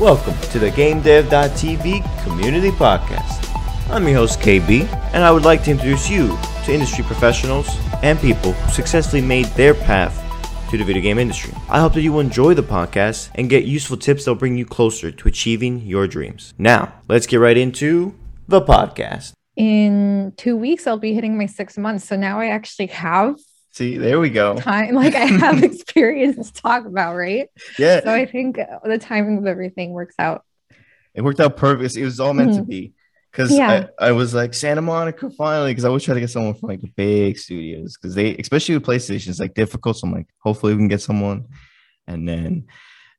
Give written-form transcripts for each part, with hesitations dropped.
Welcome to the GameDev.tv Community Podcast. I'm your host KB, and I would like to introduce you to industry professionals and people who successfully made their path to the video game industry. I hope that you enjoy the podcast and get useful tips that will bring you closer to achieving your dreams. Now, let's get right into the podcast. In 2 weeks, I'll be hitting my 6 months, so now I actually have... See, there we go. Time, like I have experience to talk about, right? Yeah. So I think the timing of everything works out. It worked out perfect. It was all meant to be. Because I was like, Santa Monica, finally, because I always try to get someone from like the big studios. Because they, especially with PlayStation, it's like difficult. So I'm like, hopefully we can get someone. And then,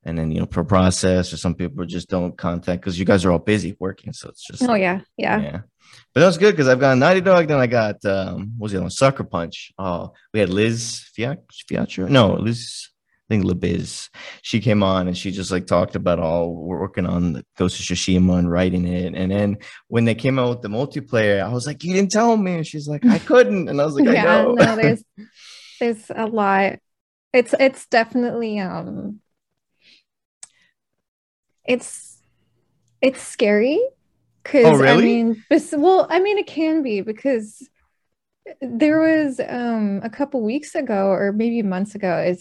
you know, per process, or some people just don't contact because you guys are all busy working. So it's just. Oh, like, yeah. But that was good because I've got Naughty Dog. Then I got, what was the other one? Sucker Punch. Oh, we had Liz Fiat. No, Liz, I think Libiz. She came on and she just like talked about we're working on the Ghost of Tsushima and writing it. And then when they came out with the multiplayer, I was like, you didn't tell me. And she's like, I couldn't. And I was like, I know. No, there's a lot. It's definitely, it's scary. Because I mean, it can be, because there was a couple weeks ago, or maybe months ago.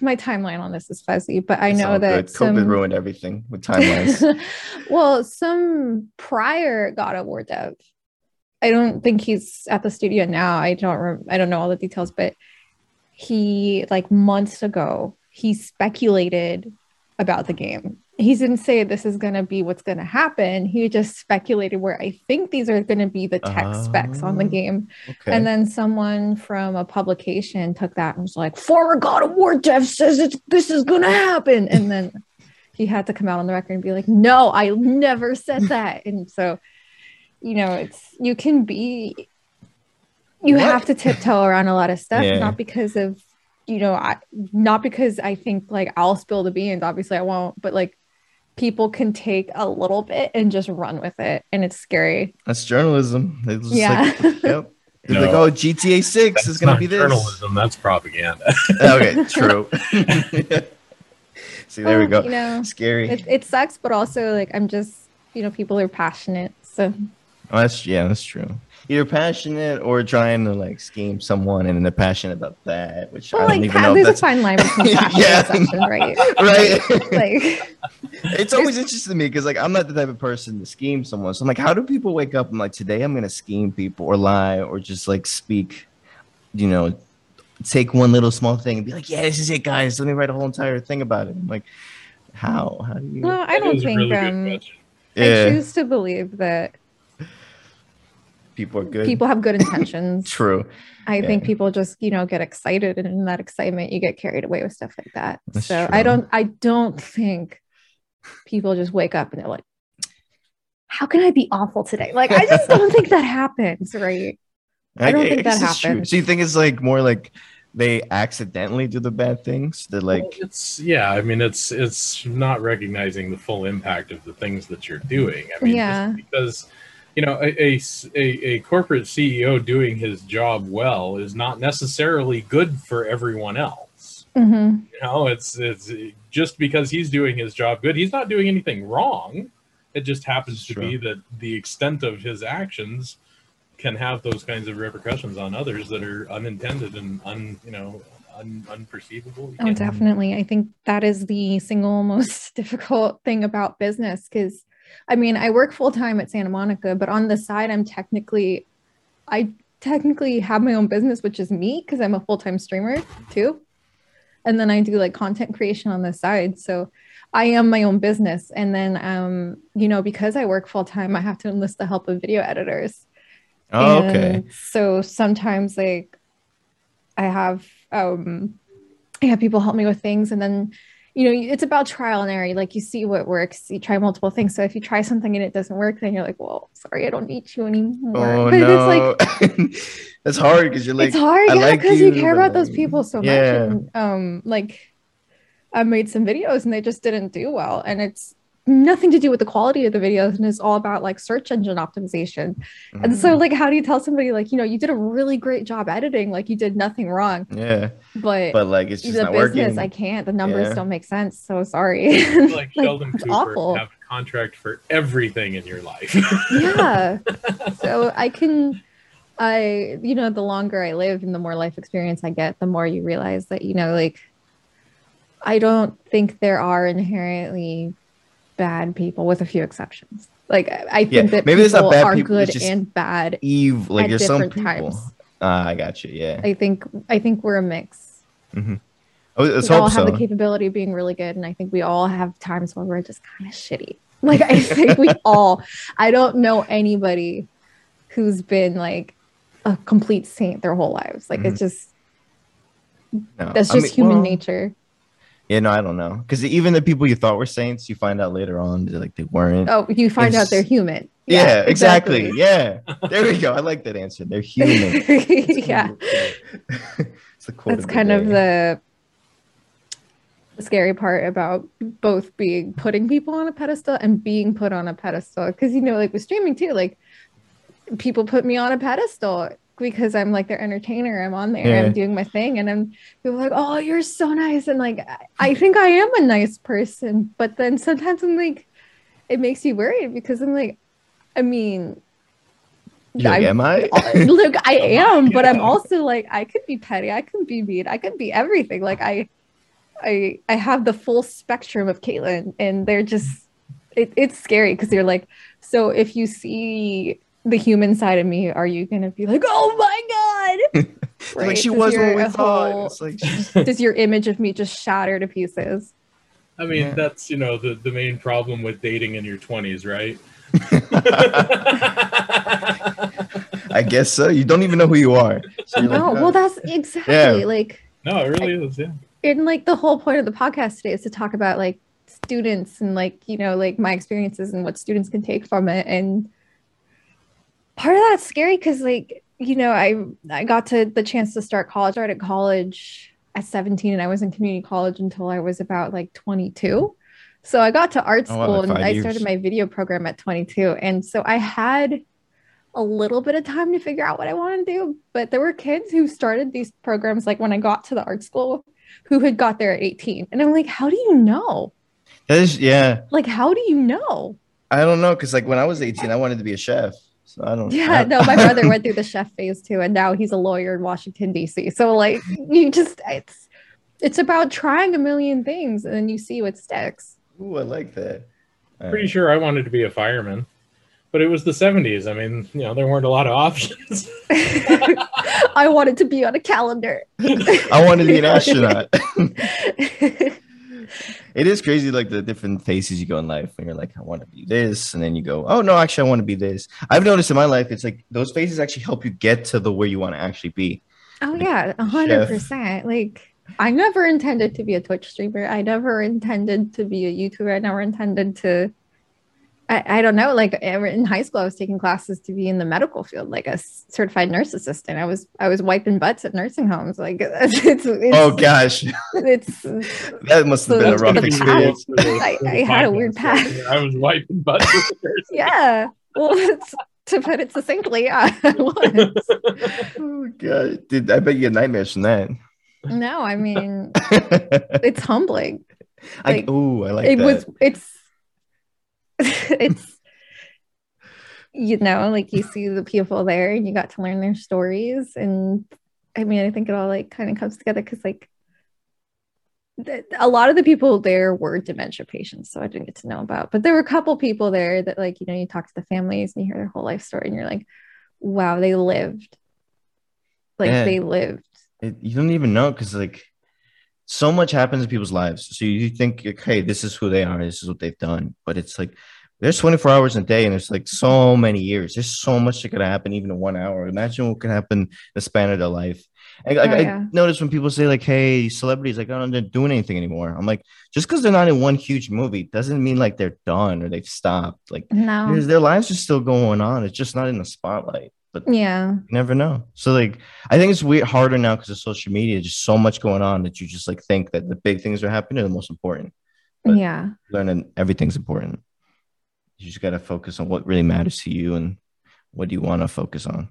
My timeline on this is fuzzy, but I know that COVID ruined everything with timelines. Well, some prior God of War dev, I don't think he's at the studio now. I don't know all the details, but he like months ago he speculated about the game. He didn't say this is going to be what's going to happen. He just speculated where I think these are going to be the tech specs on the game. Okay. And then someone from a publication took that and was like, former God of War dev says this is going to happen. And then he had to come out on the record and be like, no, I never said that. And so, you know, you have to tiptoe around a lot of stuff, not because of, you know, not because I think like I'll spill the beans. Obviously I won't, but like, people can take a little bit and just run with it, and it's scary. That's journalism. It's just like, yep. They're like, oh, GTA 6 is going to be this. Journalism, that's propaganda. Okay, true. See, there we go. You know, scary. It sucks, but also like I'm just, you know, people are passionate. So that's true. Either passionate or trying to like scheme someone, and they're passionate about that, which I don't even know. There's a fine line between passion and obsession, right? It's always interesting to me because like I'm not the type of person to scheme someone. So I'm like, how do people wake up? I'm like, today I'm gonna scheme people or lie or just like speak, you know, take one little small thing and be like, yeah, this is it, guys. Let me write a whole entire thing about it. I'm like, how? How do you? No, I don't think. Really I choose to believe that. People are good. People have good intentions. True. I think people just, you know, get excited, and in that excitement, you get carried away with stuff like that. That's so true. I don't think people just wake up and they're like, "How can I be awful today?" Like, I just don't think that happens, right? I don't think that happens. True. So you think it's like more like they accidentally do the bad things? They're like, I mean, it's not recognizing the full impact of the things that you're doing. I mean, just because. You know, a corporate CEO doing his job well is not necessarily good for everyone else. Mm-hmm. You know, it's just because he's doing his job good, he's not doing anything wrong. It just happens to be that the extent of his actions can have those kinds of repercussions on others that are unintended and unperceivable. Oh, definitely. I think that is the single most difficult thing about business, because I mean, I work full time at Santa Monica, but on the side, I technically have my own business, which is me, because I'm a full time streamer too. And then I do like content creation on the side. So I am my own business. And then, you know, because I work full time, I have to enlist the help of video editors. Oh, and okay. So sometimes like I have people help me with things, and then, you know, it's about trial and error. Like, you see what works, you try multiple things. So if you try something and it doesn't work, then you're like, well, sorry, I don't need you anymore. Oh, but no. It's like, that's hard, because you're like, it's hard, because you care about those people so much. And, like, I made some videos and they just didn't do well. And it's nothing to do with the quality of the videos, and it's all about like search engine optimization. Mm-hmm. And so like, how do you tell somebody like, you know, you did a really great job editing, like you did nothing wrong. Yeah. But like, it's just the not business, working. I can't, the numbers don't make sense. So sorry. Like Sheldon Cooper, awful. Have a contract for everything in your life. Yeah. So I you know, the longer I live and the more life experience I get, the more you realize that, you know, like, I don't think there are inherently bad people, with a few exceptions. Like, I think that maybe people are people, good and bad evil. Like, at there's different some people. Times. I got you. Yeah. I think we're a mix. Mm-hmm. We all have the capability of being really good, and I think we all have times where we're just kind of shitty. Like, I think we all. I don't know anybody who's been like a complete saint their whole lives. Like, it's just that's just human nature. Yeah, no, I don't know. Because even the people you thought were saints, you find out later on that like they weren't. Oh, you find out they're human. Yeah, exactly. Yeah. There we go. I like that answer. They're human. Yeah. It's the quote. That's kind of the scary part about both putting people on a pedestal and being put on a pedestal. Because, you know, like with streaming too, like people put me on a pedestal. Because I'm like their entertainer, I'm on there, I'm doing my thing, and people are like, "Oh, you're so nice," and like I think I am a nice person, but then sometimes I'm like, it makes you worried because I'm like, I mean, am I? Look, I am, but I'm also like, I could be petty, I could be mean, I could be everything. Like I have the full spectrum of Caitlin, and they're just it's scary because you're like, so if you see the human side of me, are you gonna be like, "Oh my god"? Right? Like she was when we thought. It's like does your image of me just shatter to pieces? I mean, that's, you know, the main problem with dating in your 20s, right? I guess so. You don't even know who you are. So no, like, well, that's exactly like. No, it really is. Yeah. And like the whole point of the podcast today is to talk about like students and like, you know, like my experiences and what students can take from it. And part of that's scary because, like, you know, I got to the chance to start college. I started college at 17, and I was in community college until I was about, like, 22. So I got to art school, and I started my video program at 22. And so I had a little bit of time to figure out what I wanted to do. But there were kids who started these programs, like, when I got to the art school, who had got there at 18. And I'm like, how do you know? That is, like, how do you know? I don't know, because, like, when I was 18, I wanted to be a chef. So my brother went through the chef phase too, and now he's a lawyer in Washington D.C. So like, you just it's about trying a million things, and then you see what sticks. Ooh, I like that. Pretty sure I wanted to be a fireman, but it was the 70s. I mean, you know, there weren't a lot of options. I wanted to be on a calendar. I wanted to be an astronaut. It is crazy, like the different phases you go in life when you're like, I want to be this, and then you go, oh no, actually I want to be this. I've noticed in my life, it's like those phases actually help you get to the where you want to actually be. Oh, like, yeah, 100%. Like, I never intended to be a Twitch streamer. I never intended to be a YouTuber. I never intended to. I don't know. Like in high school, I was taking classes to be in the medical field, like a certified nurse assistant. I was wiping butts at nursing homes. Like, it's oh gosh, it's that must have been a rough experience. I had a weird past. I was wiping butts. At the nursing well, to put it succinctly, I was. Oh god, dude! I bet you had nightmares from that. No, I mean, it's humbling. Like, I like it that. It's you know, like you see the people there and you got to learn their stories, and I mean I think it all like kind of comes together because like a lot of the people there were dementia patients, so I didn't get to know about, but there were a couple people there that, like, you know, you talk to the families and you hear their whole life story and you're like, wow, they lived. Like they lived it, you don't even know, because like so much happens in people's lives. So you think, okay, this is who they are. This is what they've done. But it's like, there's 24 hours a day, and there's like so many years. There's so much that could happen even in 1 hour. Imagine what can happen in the span of their life. I notice when people say like, hey, celebrities, like, oh, they're not doing anything anymore. I'm like, just because they're not in one huge movie doesn't mean like they're done or they've stopped. Like, no, their lives are still going on. It's just not in the spotlight. But you never know. So like, I think it's weird, harder now because of social media, just so much going on that you just like think that the big things are happening are the most important. But yeah, learning everything's important. You just got to focus on what really matters to you and what do you want to focus on.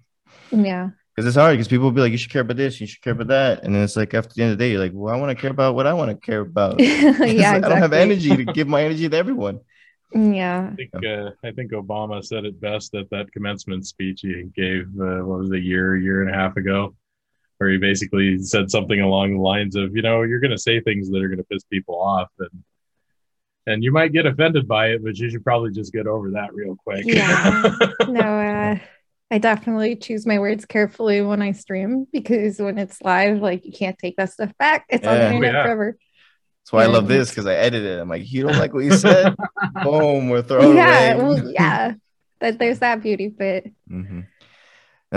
Yeah. Because it's hard because people will be like, you should care about this, you should care about that. And then it's like, after the end of the day, you're like, well, I want to care about what I want to care about. Yeah, like, exactly. I don't have energy to give my energy to everyone. Yeah. I think Obama said it best at that commencement speech he gave, what was it, a year and a half ago, where he basically said something along the lines of, you know, you're going to say things that are going to piss people off. And you might get offended by it, but you should probably just get over that real quick. Yeah. No, I definitely choose my words carefully when I stream, because when it's live, like, you can't take that stuff back. It's on the internet forever. That's why I love this, because I edit it. I'm like, you don't like what you said? Boom, we're throwing it away. Well, yeah, there's that beauty, but... Mm-hmm. And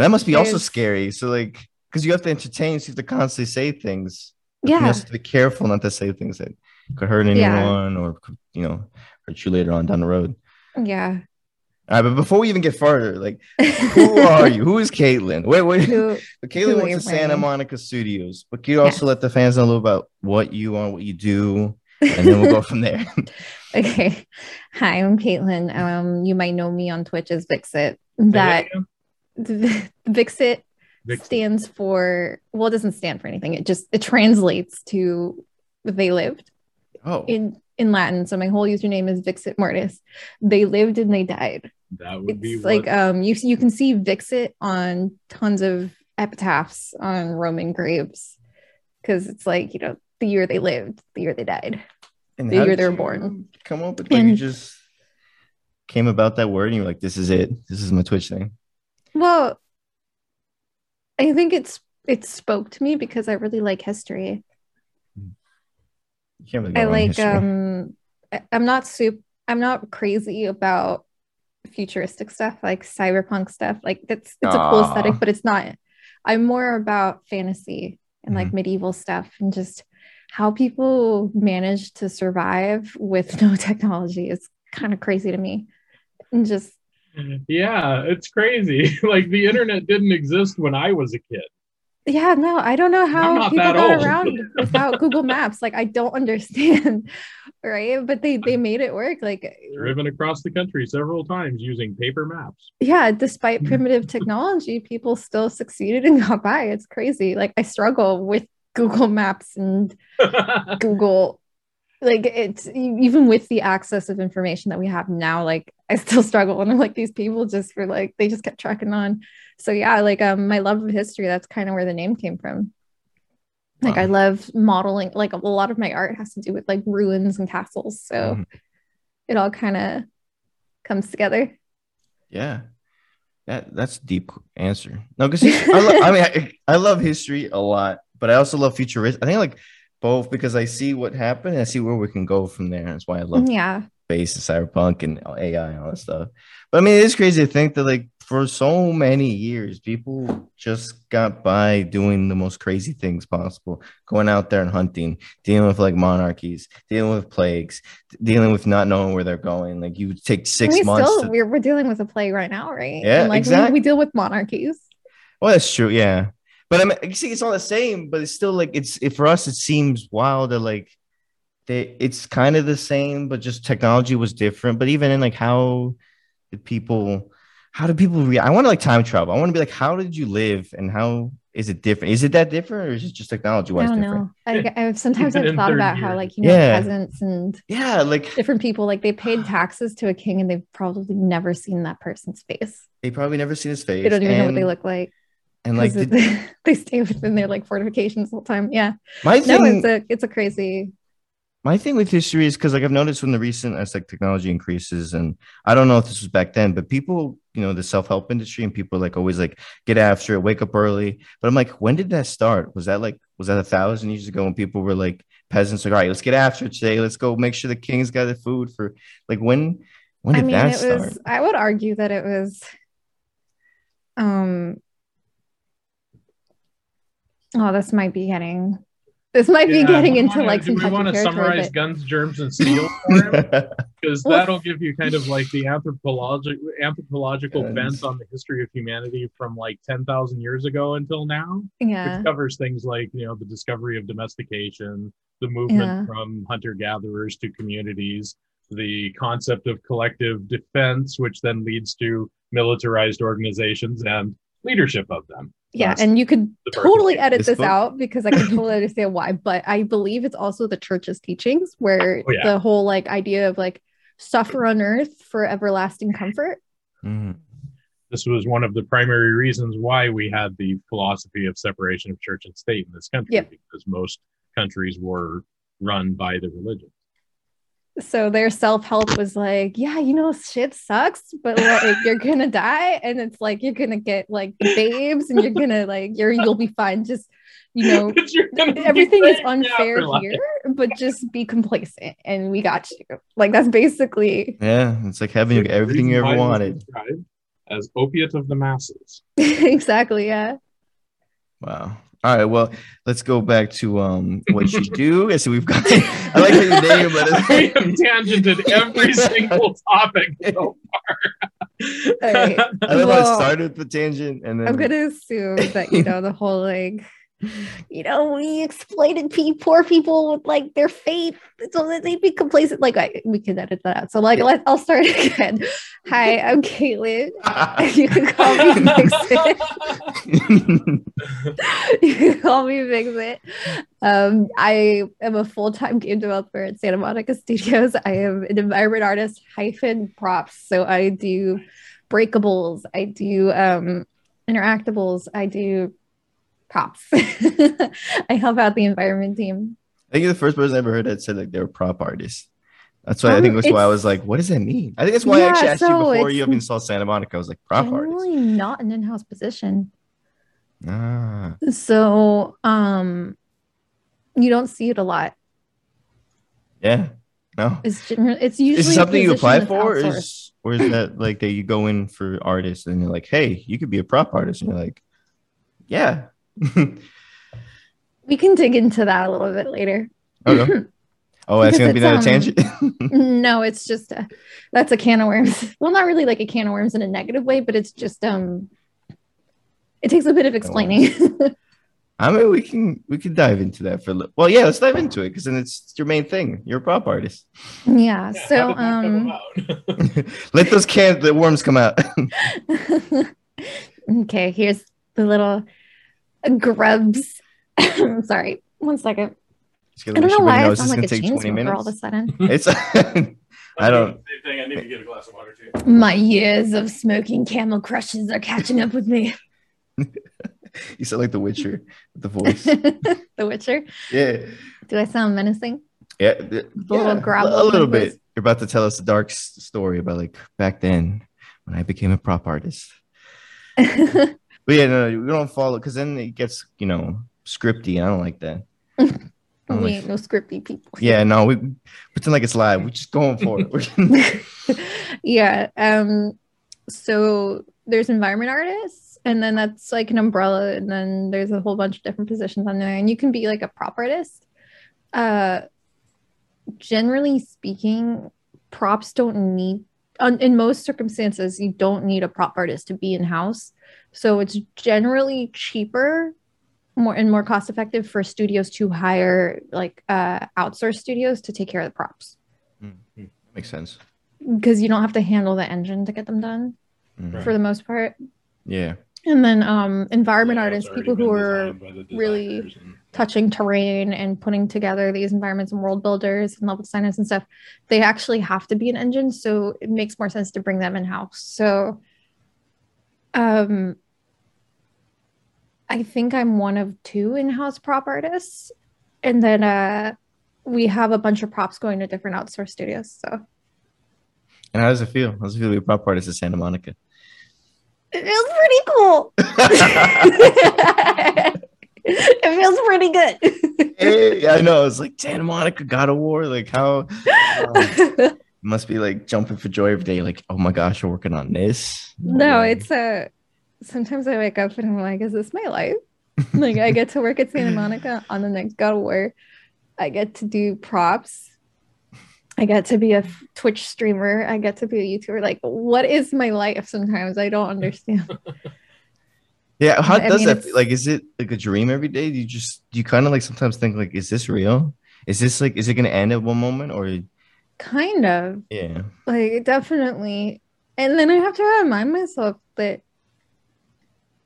that must be also scary. So, like, because you have to entertain, so you have to constantly say things. Yeah. You have to be careful not to say things that could hurt anyone or, you know, hurt you later on down the road. Yeah. All right, but before we even get farther, like, who are you? Who is Caitlin? Wait. Caitlin went to Santa Monica Studios, but can you also let the fans know a little about what you are, what you do, and then we'll go from there. Okay. Hi, I'm Caitlin. You might know me on Twitch as Vixit. Vixit stands for, well, it doesn't stand for anything. It translates to they lived. Oh. In Latin, so my whole username is Vixit Mortis. They lived and they died. That would be like you can see Vixit on tons of epitaphs on Roman graves, because it's like, you know, the year they lived, the year they died, and the year they were born. Come up with, like, you just came about that word, and you're like, this is it. This is my Twitch thing. Well, I think it spoke to me because I really like history. Really, I like I'm not crazy about futuristic stuff like cyberpunk stuff, like it's a cool aesthetic, but it's not. I'm more about fantasy and like medieval stuff and just how people manage to survive with no technology is kind of crazy to me. And just it's crazy. Like, the internet didn't exist when I was a kid. Yeah, no, I don't know how people got around without Google Maps. Like, I don't understand, right? But they made it work. Like, driven across the country several times using paper maps. Yeah, despite primitive technology, people still succeeded and got by. It's crazy. Like, I struggle with Google Maps and Google. Like, it's even with the access of information that we have now, like, I still struggle. And I'm like, these people just were like, they just kept trucking on. So yeah, like, my love of history, that's kind of where the name came from. Like, I love modeling. Like, a lot of my art has to do with like ruins and castles. So it all kind of comes together. Yeah. That's a deep answer. No, because I love history a lot, but I also love futuristic. I think like both, because I see what happened and I see where we can go from there. That's why I love space and cyberpunk and AI and all that stuff. But I mean, it is crazy to think that, like, for so many years, people just got by doing the most crazy things possible, going out there and hunting, dealing with like monarchies, dealing with plagues, dealing with not knowing where they're going. Like, you take 6 months. We're dealing with a plague right now, right? Yeah, and, like, exactly. We deal with monarchies. Well, that's true. Yeah. But I mean, you see, it's all the same, but it's still like, for us, it seems wild that, like, it's kind of the same, but just technology was different. But even in, like, how do people I want to, like, time travel. I want to be like, how did you live and how is it different? Is it that different, or is it just technology wise different? I've thought about how, like, you know, peasants and like different people, like, they paid taxes to a king and they've probably never seen that person's face. They don't even know what they look like. And like they stay within their like fortifications the whole time. Yeah. It's a crazy. My thing with history is because, like, I've noticed when the recent, as like technology increases, and I don't know if this was back then, but people, you know, the self-help industry, and people like always like get after it, wake up early. But I'm like, when did that start? Was that 1,000 years ago when people were like peasants, like, all right, let's get after it today. Let's go make sure the king's got the food for, like, when did that start? I would argue that it was, this might be getting This might be getting into like some type of territory. Do we want to summarize Guns, Germs, and Steel for him? Because that'll give you kind of like the anthropological bent on the history of humanity from like 10,000 years ago until now. Yeah. Which covers things like, you know, the discovery of domestication, the movement from hunter-gatherers to communities, the concept of collective defense, which then leads to militarized organizations and leadership of them. Yeah, and you could totally edit this out because I can totally understand why, but I believe it's also the church's teachings where the whole like idea of like suffer on earth for everlasting comfort. Mm. This was one of the primary reasons why we had the philosophy of separation of church and state in this country, because most countries were run by the religion. So their self-help was like, yeah, you know, shit sucks, but like, you're going to die. And it's like, you're going to get like babes and you're going to like, you'll be fine. Just, you know, everything is unfair here, but just be complacent and we got you. Like, that's basically. Yeah. It's like having everything you ever wanted. As opiate of the masses. Exactly. Yeah. Wow. All right, well, let's go back to what you do. So we've got. I like your name, but we have tangented every single topic so far. Right. I love how I started the tangent, and then I'm going to assume that you know the whole like, you know, we exploited poor people with like their faith so that they'd be complacent. Like we can edit that out. So like, I'll start again. Hi, I'm Caitlin. You can call me Vixit. You can call me Vixit. I am a full-time game developer at Santa Monica Studios. I am an environment artist /props. So I do breakables. I do interactables. I do props. I help out the environment team. I think you're the first person I ever heard that said like they were prop artists. That's why I think that's why I was like, what does that mean? I think that's why I actually asked you before you even saw Santa Monica. I was like, prop artist. It's really not an in-house position. Ah. So you don't see it a lot. Yeah. No. It's usually is something you apply for, or is that like that you go in for artists and you're like, hey, you could be a prop artist, and you're like, yeah. We can dig into that a little bit later. Okay. Oh, that's going to be another tangent? No, it's just, that's a can of worms. Well, not really like a can of worms in a negative way, but it's just, it takes a bit of explaining. I mean, we can dive into that for a little. Well, yeah, let's dive into it because then it's your main thing. You're a prop artist. Yeah so let those the worms come out. Okay, here's the little grubs. Sorry, one second. I don't know why I sound like a James Booker all of a sudden. It's I don't. I need to get a glass of water too. My years of smoking Camel Crushes are catching up with me. You sound like The Witcher, the voice. The Witcher. Yeah. Do I sound menacing? Yeah. A little bit. You're about to tell us a dark story about like back then when I became a prop artist. But yeah, no, we don't follow because then it gets, you know, scripty. I don't like that. We ain't no scripty people. Yeah, no, we pretend like it's live. We're just going for it. Yeah. So there's environment artists, and then that's like an umbrella, and then there's a whole bunch of different positions on there, and you can be like a prop artist. Generally speaking, props don't need, in most circumstances, you don't need a prop artist to be in-house. So it's generally cheaper more cost effective for studios to hire like outsource studios to take care of the props. Mm-hmm. Makes sense. Because you don't have to handle the engine to get them done for the most part. Yeah. And then environment artists, people who are really touching terrain and putting together these environments and world builders and level designers and stuff, they actually have to be an engine. So it makes more sense to bring them in-house. So I think I'm one of two in-house prop artists. And then we have a bunch of props going to different outsourced studios. So. And how does it feel? How does it feel to be a prop artist at Santa Monica? It feels pretty cool. It feels pretty good. Hey, I know. It's like Santa Monica, God of War. Like how must be like jumping for joy every day. Like, oh my gosh, you're working on this. No, it's a... Sometimes I wake up and I'm like, is this my life? Like, I get to work at Santa Monica on the next God of War. I get to do props. I get to be a Twitch streamer. I get to be a YouTuber. Like, what is my life sometimes? I don't understand. Yeah, how does that feel? Like, is it like a dream every day? Do you just, you kind of like sometimes think like, is this real? Is this like, is it going to end at one moment or? Kind of. Yeah. Like, definitely. And then I have to remind myself that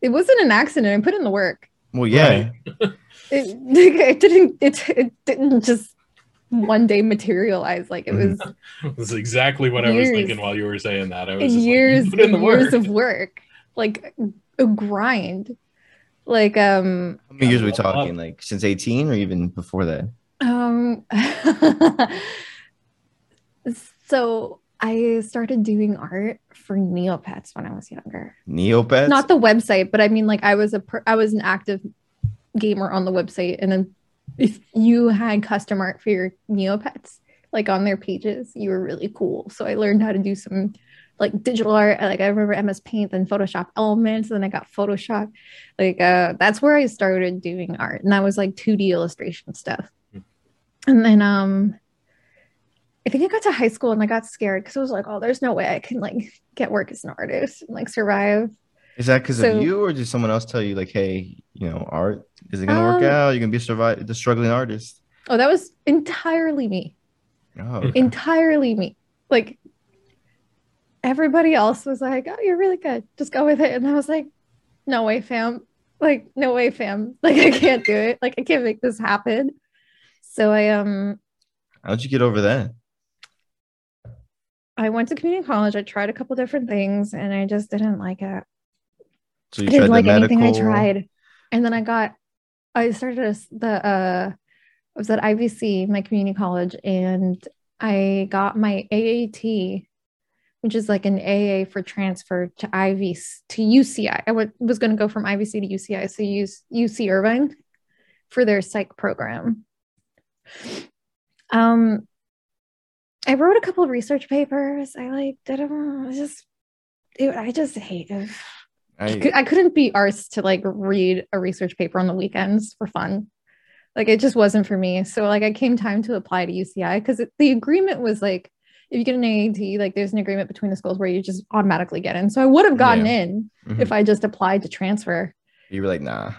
it wasn't an accident. I put in the work. Well, yeah. Right. It didn't just one day materialize. Like, it was. That's exactly what I was thinking while you were saying that. I was just years, like, put in the work. Years of work. Like, a grind. Like, how many years are we talking? Like, since 18 or even before that? So I started doing art for Neopets when I was younger. Neopets? Not the website, but I mean, like, I was an active gamer on the website, and then if you had custom art for your Neopets, like, on their pages, you were really cool. So I learned how to do some, like, digital art. Like, I remember MS Paint, then Photoshop Elements, and then I got Photoshop. Like, that's where I started doing art, and that was, like, 2D illustration stuff. And then, I think I got to high school and I got scared because I was like, oh, there's no way I can, like, get work as an artist and, like, survive. Is that because of you, or did someone else tell you, like, hey, you know, art, is it going to work out? You're going to be the struggling artist. Oh, that was entirely me. Oh, okay. Entirely me. Like, everybody else was like, oh, you're really good. Just go with it. And I was like, no way, fam. Like, no way, fam. Like, I can't do it. Like, I can't make this happen. So I, how'd you get over that? I went to community college. I tried a couple different things, and I just didn't like it. So you I didn't tried like the anything I tried. And then I started I was at IVC, my community college, and I got my AAT, which is like an AA for transfer to IVC, to UCI. I was going to go from IVC to UCI, so UC Irvine for their psych program. I wrote a couple of research papers. I like did them. I just hate it. I couldn't be arsed to, like, read a research paper on the weekends for fun. Like, it just wasn't for me. So, like, I came time to apply to UCI because the agreement was, like, if you get an AAT, like, there's an agreement between the schools where you just automatically get in. So I would have gotten in if I just applied to transfer. You were like, nah.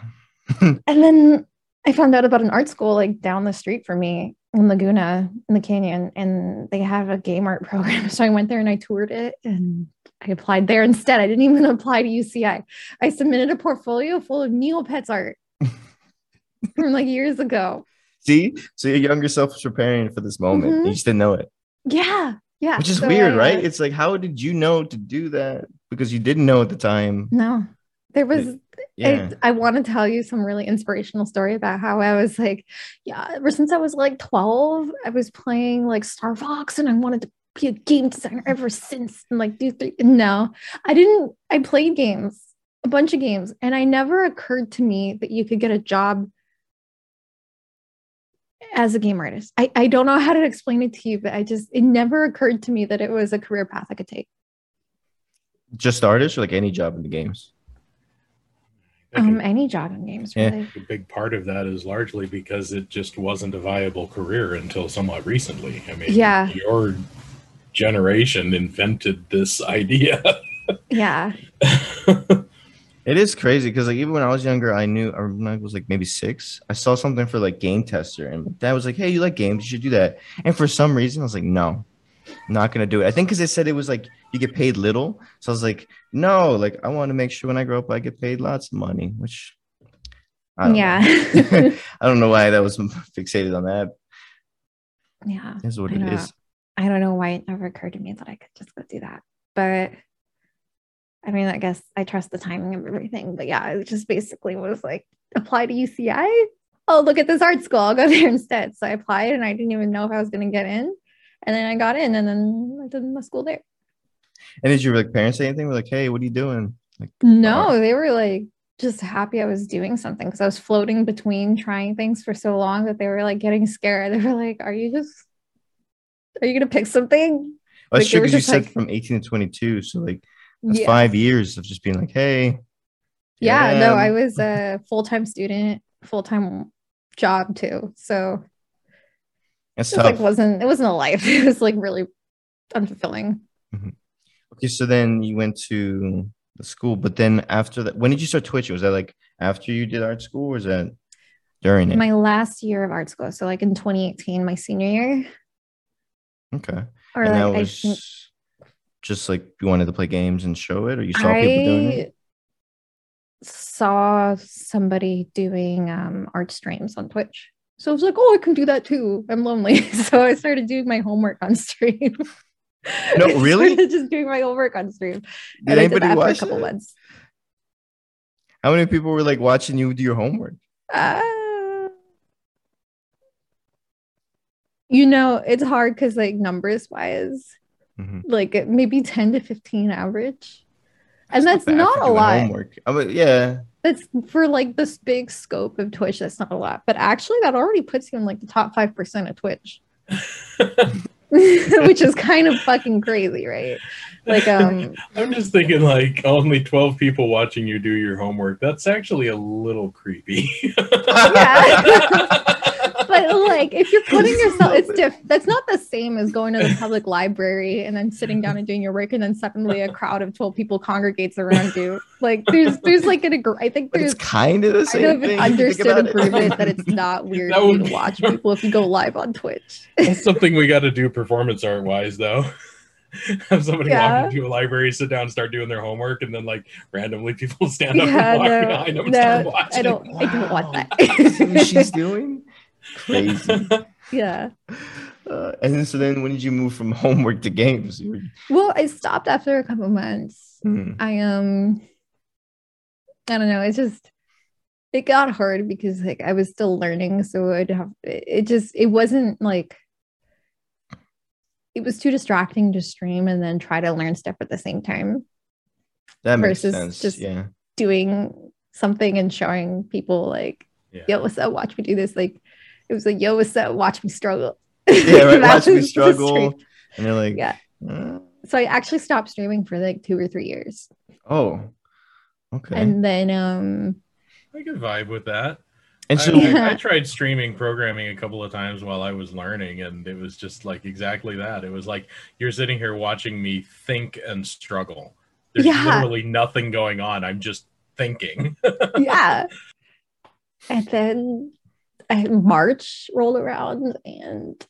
And then I found out about an art school, like, down the street from me in Laguna, in the canyon, and they have a game art program. So I went there and I toured it, and I applied there instead. I didn't even apply to UCI. I submitted a portfolio full of Neopets art from, like, years ago. See? So your younger self was preparing for this moment. You just didn't know it. Yeah. Yeah. Which is weird, right? It's like, how did you know to do that? Because you didn't know at the time. No. There was... I want to tell you some really inspirational story about how I was like, ever since I was like 12, I was playing like Star Fox and I wanted to be a game designer ever since. And like, I played games, a bunch of games, and I never occurred to me that you could get a job as a game artist. I don't know how to explain it to you, but it never occurred to me that it was a career path I could take. Just artist or like any job in the games? Any job in games, really. A big part of that is largely because it just wasn't a viable career until somewhat recently. I mean, your generation invented this idea. Yeah. It is crazy because, like, even when I was younger, when I was like maybe 6, I saw something for like Game Tester, and Dad was like, "Hey, you like games? You should do that." And for some reason, I was like, "No, not gonna do it." I think because they said it was like you get paid little, so I was like, no, like, I want to make sure when I grow up I get paid lots of money, which I don't know. I don't know why that was fixated on that. Yeah, that's what it is. I don't know why it never occurred to me that I could just go do that, but I mean, I guess I trust the timing of everything. But yeah, it just basically was like, apply to UCI. Oh, look at this art school, I'll go there instead. So I applied and I didn't even know if I was going to get in. And then I got in, and then I did my school there. And did your like parents say anything? Were like, "Hey, what are you doing?" Like, no, they were like just happy I was doing something because I was floating between trying things for so long that they were like getting scared. They were like, "Are you gonna pick something?" Well, that's true, because you said from 18 to 22, so like that's 5 years of just being like, "Hey, Yeah, no, I was a full-time student, full-time job too. So it's tough. It wasn't a life. It was like really unfulfilling. Mm-hmm. Okay, so then you went to the school, but then after that, when did you start Twitch? Was that like after you did art school, or was that during it? My last year of art school, so like in 2018, my senior year. Okay. Or and like, that was just like you wanted to play games and show it, or you saw people doing it? Saw somebody doing art streams on Twitch, so I was like, oh, I can do that too, I'm lonely. So I started doing my homework on stream. No, really? Just doing my homework on stream. Did anybody watch for a couple months? How many people were like watching you do your homework? You know, it's hard because like numbers wise, like maybe 10 to 15 average. And that's not a lot. I mean, yeah. That's for like this big scope of Twitch. That's not a lot. But actually that already puts you in like the top 5% of Twitch, which is kind of fucking crazy, right? Like, I'm just thinking like only 12 people watching you do your homework. That's actually a little creepy. Yeah. But like, if you're putting yourself, it's different. That's not the same as going to the public library and then sitting down and doing your work, and then suddenly a crowd of 12 people congregates around you. Like, there's like an I think there's it's kind of the same thing. Understood improvement that it's not weird for you to watch people if you go live on Twitch. That's something we got to do performance art wise, though. Have somebody walk into a library, sit down, start doing their homework, and then like randomly people stand up and walk behind them and start watching. I don't want that. See what she's doing. Crazy. Yeah. And then, so then when did you move from homework to games? Well, I stopped after a couple months. I don't know, it's just it got hard because like I was still learning, so it wasn't like it was too distracting to stream and then try to learn stuff at the same time. That makes sense. Just doing something and showing people like, yo, what's up, watch me do this. Like, it was like, yo, what's up? Watch me struggle. Yeah, right. Watch me struggle. And they're like, yeah. So I actually stopped streaming for like 2 or 3 years. Oh, okay. And then, I could vibe with that. And so I tried streaming programming a couple of times while I was learning, and it was just like exactly that. It was like, you're sitting here watching me think and struggle. There's literally nothing going on. I'm just thinking. Yeah. And then March rolled around and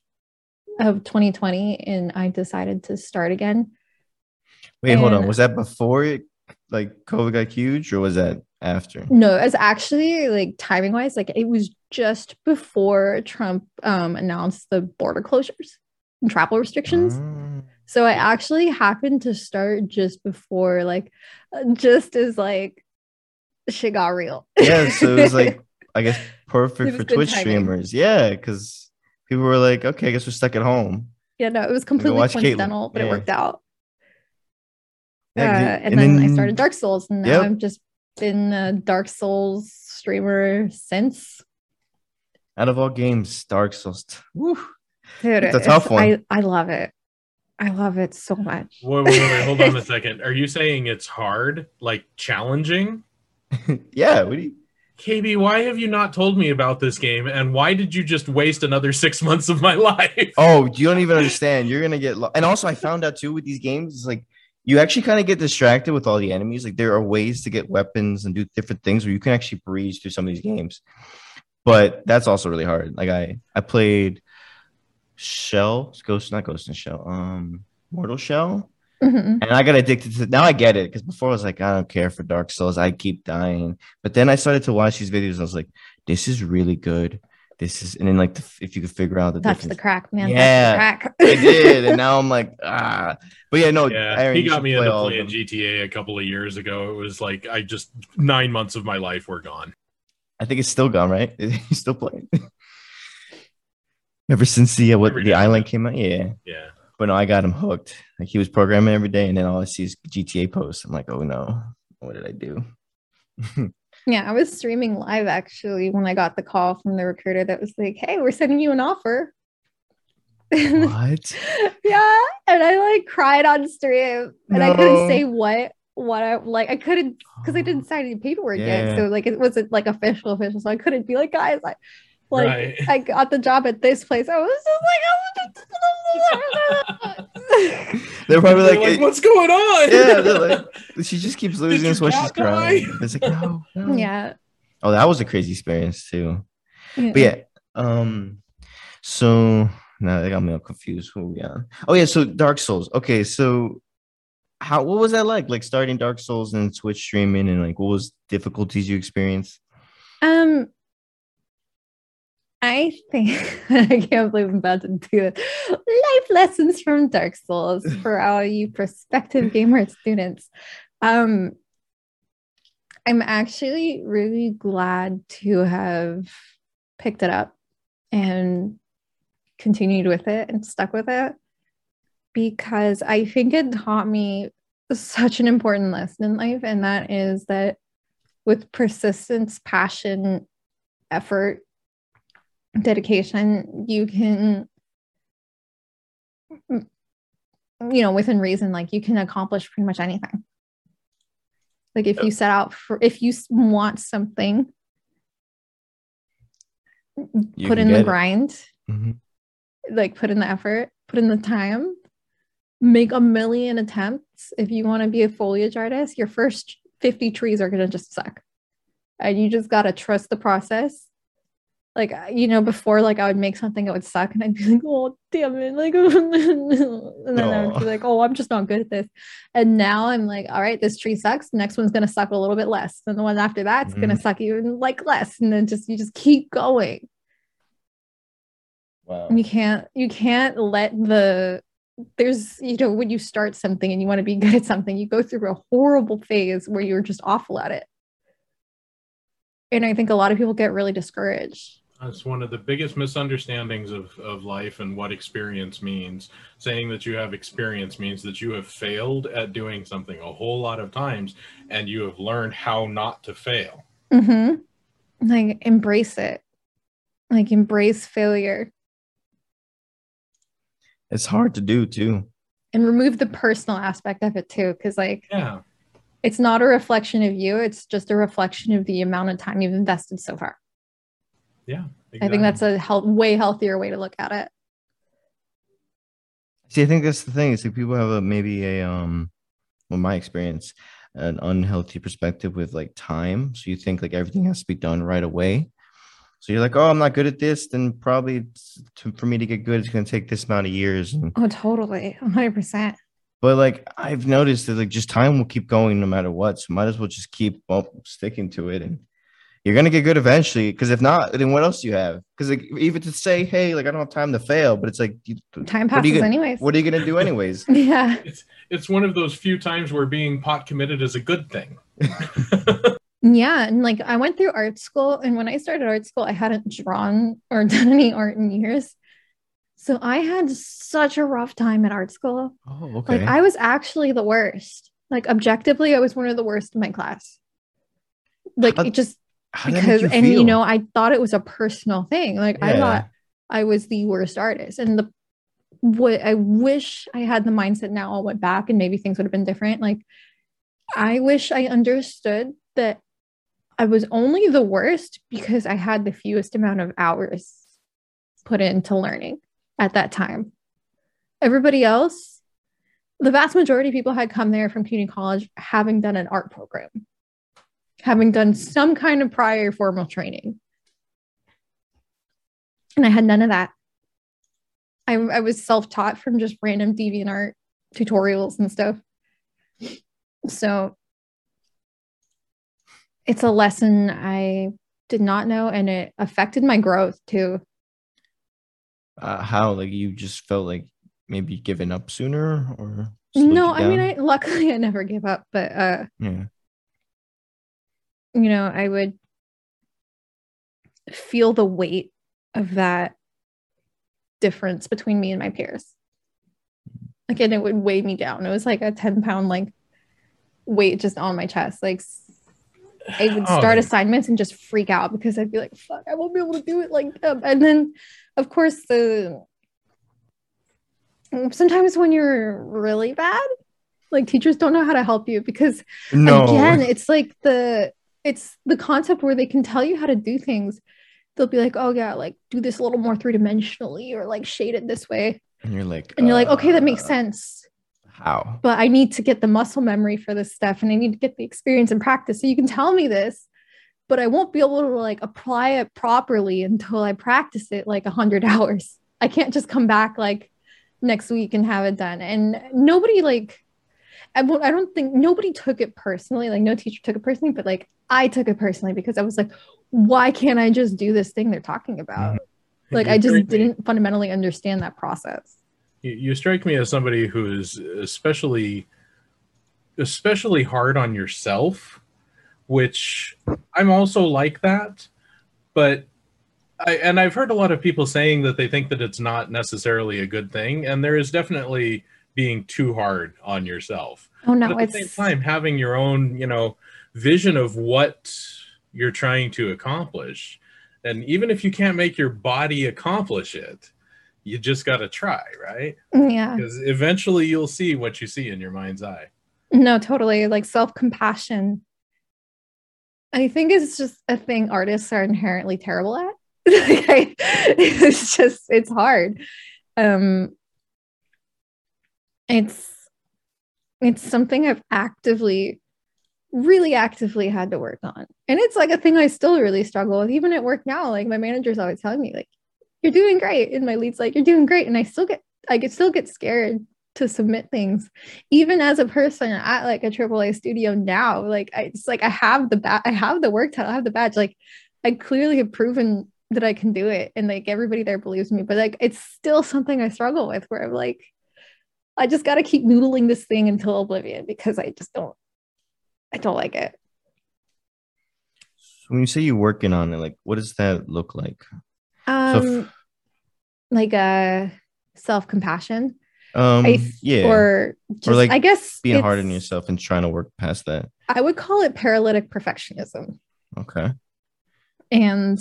of 2020, and I decided to start again. Wait, hold on. Was that before it, like COVID got huge, or was that after? No, it was actually like timing wise, like it was just before Trump announced the border closures and travel restrictions. So I actually happened to start just before, like, just as like shit got real. Yeah, so it was like, I guess perfect for Twitch streamers. Yeah, because people were like, okay, I guess we're stuck at home. Yeah, no, it was completely coincidental, but it worked out. Yeah, and then I started Dark Souls, and now I've just been a Dark Souls streamer since. Out of all games, Dark Souls. Woo. Dude, it's a tough one. I love it. I love it so much. Wait, hold on a second. Are you saying it's hard? Like challenging? Yeah, what do you... KB, why have you not told me about this game? And why did you just waste another 6 months of my life? Oh, you don't even understand. You're going to get... And also, I found out, too, with these games, it's like, you actually kind of get distracted with all the enemies. Like, there are ways to get weapons and do different things where you can actually breeze through some of these games. But that's also really hard. Like, I played Mortal Shell. And I got addicted to it. Now I get it, because before I was like, I don't care for Dark Souls, I keep dying. But then I started to watch these videos, and I was like, this is really good. This is, and then like, if you could figure out the difference. That's the crack, man. Yeah, crack. I did, and now I'm like, ah. But yeah, no. Yeah, Aaron, he got me into playing GTA a couple of years ago. It was like, 9 months of my life were gone. I think it's still gone, right? He's still playing. Ever since the island came out, yeah. But no, I got him hooked. Like, he was programming every day, and then all I see is GTA posts. I'm like, oh no, what did I do? Yeah, I was streaming live actually when I got the call from the recruiter that was like, hey, we're sending you an offer. What? Yeah. And I like cried on stream, and I couldn't say what what I like. I couldn't, because I didn't sign any paperwork yet, so like it wasn't like official. So I couldn't be like, guys, I got the job at this place. I was just like, they're probably like, what's going on? Yeah, they're like, she just keeps losing us while she's crying. It's like, no. Yeah. Oh, that was a crazy experience too. Yeah. But yeah, so now they got me all confused. Who are we on? Oh yeah, so Dark Souls. Okay, so what was that like? Like starting Dark Souls and Twitch streaming, and like what was difficulties you experienced? I think I can't believe I'm about to do it. Life lessons from Dark Souls for all you prospective gamer students. I'm actually really glad to have picked it up and continued with it and stuck with it, because I think it taught me such an important lesson in life, and that is that with persistence, passion, effort, dedication, you can, you know, within reason, like you can accomplish pretty much anything. Like if you set out for, if you want something, you put in the grind, like put in the effort, put in the time, make 1,000,000 attempts. If you want to be a foliage artist, your first 50 trees are going to just suck. And you just got to trust the process. Like, you know, before, like, I would make something that would suck, and I'd be like, oh, damn it. Like, and then I would be like, oh, I'm just not good at this. And now I'm like, all right, this tree sucks. Next one's going to suck a little bit less. And the one after that's going to suck even, like, less. And then just, you just keep going. Wow. And you can't let there's, you know, when you start something and you want to be good at something, you go through a horrible phase where you're just awful at it. And I think a lot of people get really discouraged. That's one of the biggest misunderstandings of life and what experience means. Saying that you have experience means that you have failed at doing something a whole lot of times, and you have learned how not to fail. Mm-hmm. Like, embrace it. Like, embrace failure. It's hard to do, too. And remove the personal aspect of it, too, because, like... yeah. It's not a reflection of you. It's just a reflection of the amount of time you've invested so far. Yeah. Exactly. I think that's a way healthier way to look at it. See, I think that's the thing. It's like people have my experience, an unhealthy perspective with like time. So you think like everything has to be done right away. So you're like, oh, I'm not good at this. Then probably for me to get good, it's going to take this amount of years. Oh, totally. 100%. But like I've noticed that like just time will keep going no matter what. So might as well just keep sticking to it, and you're gonna get good eventually. Because if not, then what else do you have? Because like even to say, hey, like I don't have time to fail, but it's like time passes anyways. What are you gonna do anyways? Yeah, it's one of those few times where being pot committed is a good thing. Yeah, and like I went through art school, and when I started art school, I hadn't drawn or done any art in years. So I had such a rough time at art school. Oh, okay. Like I was actually the worst. Like objectively, I was one of the worst in my class. Like you know, I thought it was a personal thing. Like I thought I was the worst artist. And what I wish I had the mindset now. I went back and maybe things would have been different. Like I wish I understood that I was only the worst because I had the fewest amount of hours put into learning. At that time, everybody else, the vast majority of people had come there from CUNY college having done an art program, having done some kind of prior formal training. And I had none of that. I was self-taught from just random DeviantArt tutorials and stuff. So it's a lesson I did not know, and it affected my growth too. How like you just felt like maybe giving up sooner or no? I mean, luckily I never gave up, but you know, I would feel the weight of that difference between me and my peers. Like, and it would weigh me down. It was like a 10-pound like weight just on my chest. Like I would start assignments and just freak out because I'd be like, fuck, I won't be able to do it like them. And then of course, sometimes when you're really bad, Like, teachers don't know how to help you because, again, it's like the concept where they can tell you how to do things. They'll be like, oh, yeah, like, do this a little more three-dimensionally or, like, shade it this way. And you're like... And you're like, okay, that makes sense. How? But I need to get the muscle memory for this stuff, and I need to get the experience and practice. So you can tell me this, but I won't be able to, like, apply it properly until I practice it, like, 100 hours. I can't just come back, like, next week and have it done. And nobody, like... I don't think nobody took it personally. Like, no teacher took it personally, but like I took it personally because I was like, why can't I just do this thing they're talking about? Mm-hmm. Like, I just didn't fundamentally understand that process. You strike me as somebody who's especially hard on yourself, which I'm also like that. But I've heard a lot of people saying that they think that it's not necessarily a good thing. And there is definitely being too hard on yourself. Oh no! But at the same time, having your own, vision of what you're trying to accomplish, and even if you can't make your body accomplish it, you just got to try, right? Yeah. Because eventually, you'll see what you see in your mind's eye. No, totally. Like, self-compassion, I think, is just a thing artists are inherently terrible at. It's just, it's hard. It's something I've really actively had to work on. And it's like a thing I still really struggle with, even at work now. Like, my manager's always telling me, like, you're doing great. And my lead's like, you're doing great. And I still get scared to submit things. Even as a person at like a AAA studio now, like, I have the work title, I have the badge. Like, I clearly have proven that I can do it. And like, everybody there believes me, but like, it's still something I struggle with, where I'm like, I just got to keep noodling this thing until oblivion, because I don't like it. So when you say you're working on it, like, what does that look like? Self-compassion. Yeah. Or I guess being hard on yourself and trying to work past that. I would call it paralytic perfectionism. Okay. Yeah,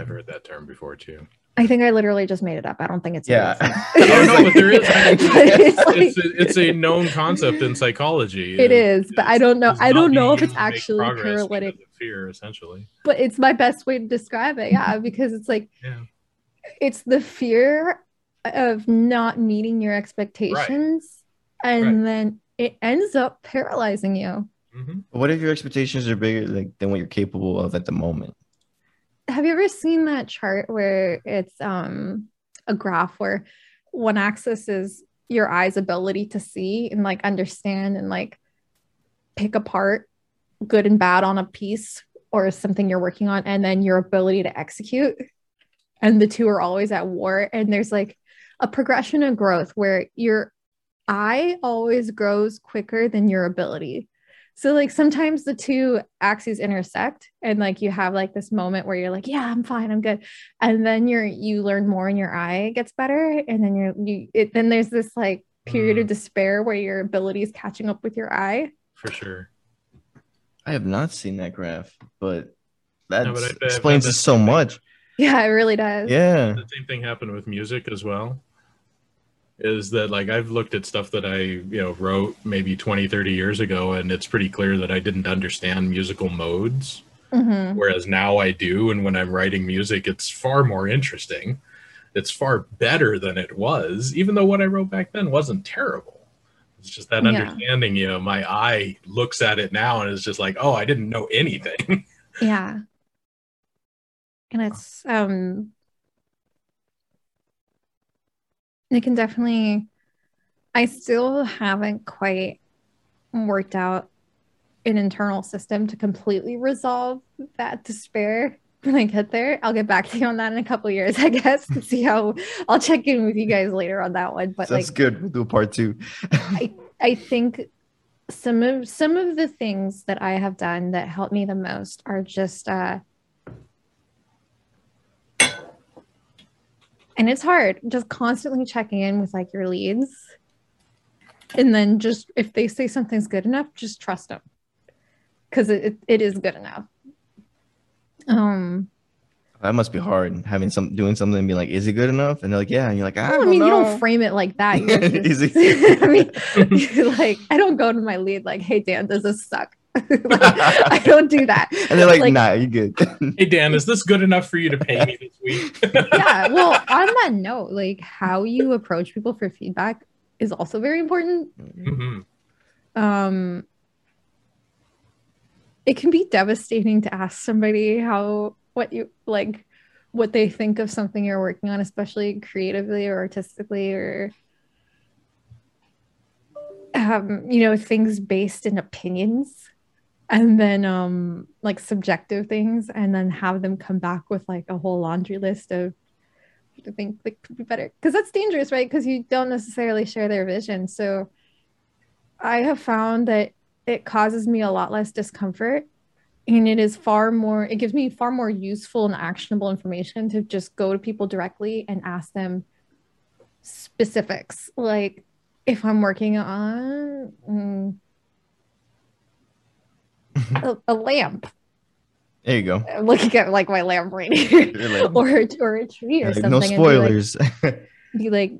I've heard that term before too. I think I literally just made it up. I don't think it's... Yeah. No, but there is. It's a known concept in psychology. It is, but I don't know. I don't know if it's actually paralytic fear, essentially. But it's my best way to describe it. Yeah, because it's like, it's the fear of not meeting your expectations, and then it ends up paralyzing you. Mm-hmm. What if your expectations are bigger, like, than what you're capable of at the moment? Have you ever seen that chart where it's a graph where one axis is your eye's ability to see and like understand and like pick apart good and bad on a piece or something you're working on, and then your ability to execute, and the two are always at war? And there's like a progression of growth where your eye always grows quicker than your ability. So like, sometimes the two axes intersect and like you have like this moment where you're like, yeah, I'm fine, I'm good. And then you learn more and your eye gets better. And then then there's this like period of despair where your ability is catching up with your eye. For sure. I have not seen that graph, but that explains it so much. Yeah, it really does. Yeah. The same thing happened with music as well. Is that like, I've looked at stuff that I wrote maybe 20, 30 years ago, and it's pretty clear that I didn't understand musical modes, whereas now I do. And when I'm writing music, it's far more interesting. It's far better than it was, even though what I wrote back then wasn't terrible. It's just that understanding, my eye looks at it now and it's just like, oh, I didn't know anything. Yeah. And it's... I still haven't quite worked out an internal system to completely resolve that despair when I get there. I'll get back to you on that in a couple of years, I guess, and see how... I'll check in with you guys later on that one. But that's like, good. We'll do a part two. I think some of the things that I have done that helped me the most are just... and it's hard, just constantly checking in with like your leads. And then just, if they say something's good enough, just trust them. Because it is good enough. That must be hard, having some doing something and be like, is it good enough? And they're like, yeah. And you're like, I mean, you don't frame it like that. Just, I mean, like, I don't go to my lead like, hey, Dan, does this suck? Like, I don't do that. And they're like, nah, you're good. Hey, Dan, is this good enough for you to pay me this week? Yeah. Well, on that note, like how you approach people for feedback is also very important. Mm-hmm. It can be devastating to ask somebody what they think of something you're working on, especially creatively or artistically, or things based in opinions, and then like subjective things, and then have them come back with like a whole laundry list of things that could be better, because that's dangerous, right? Because you don't necessarily share their vision. So I have found that it causes me a lot less discomfort, and it gives me far more useful and actionable information to just go to people directly and ask them specifics. Like if I'm working on a lamp. There you go. I'm looking at like my lamp right here, lamp. or a tree or something. No spoilers. Be like,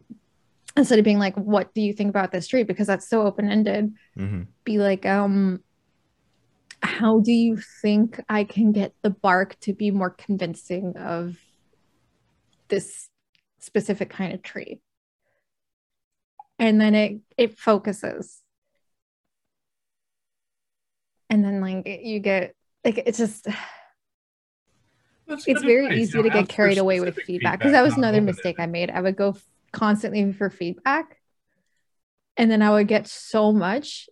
instead of being like, what do you think about this tree? Because that's so open-ended. Mm-hmm. Be like, how do you think I can get the bark to be more convincing of this specific kind of tree? And then it focuses. And then like you get like, it's just, it's very easy to get carried away with feedback, because that was another mistake I made. I would go constantly for feedback, and then I would get so much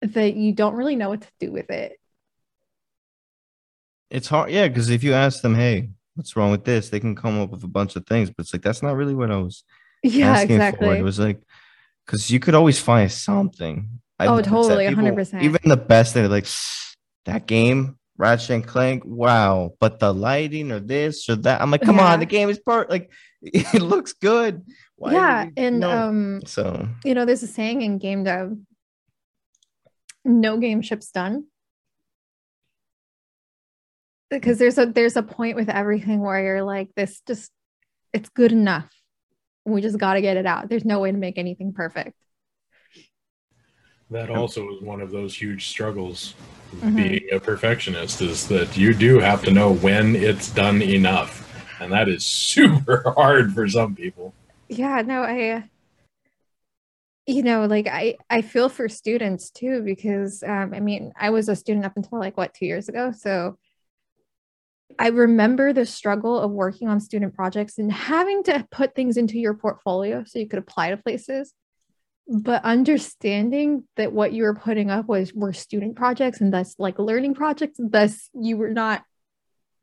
that you don't really know what to do with it. It's hard, yeah, because if you ask them, hey, what's wrong with this, they can come up with a bunch of things, but it's like, that's not really what I was asking for. It was like, because you could always find something. Oh, totally, 100%. Even the best, they're like, that game, Ratchet and Clank, wow, but the lighting or this or that. I'm like, come on, the game is like, it looks good. Why there's a saying in game dev, no game ships done, because there's a point with everything where you're like, this just, it's good enough, we just got to get it out. There's no way to make anything perfect. That also is one of those huge struggles, mm-hmm. being a perfectionist, is that you do have to know when it's done enough, and that is super hard for some people. I feel for students too, because I was a student up until 2 years ago. So I remember the struggle of working on student projects and having to put things into your portfolio so you could apply to places, but understanding that what you were putting up were student projects, and thus like learning projects, thus you were not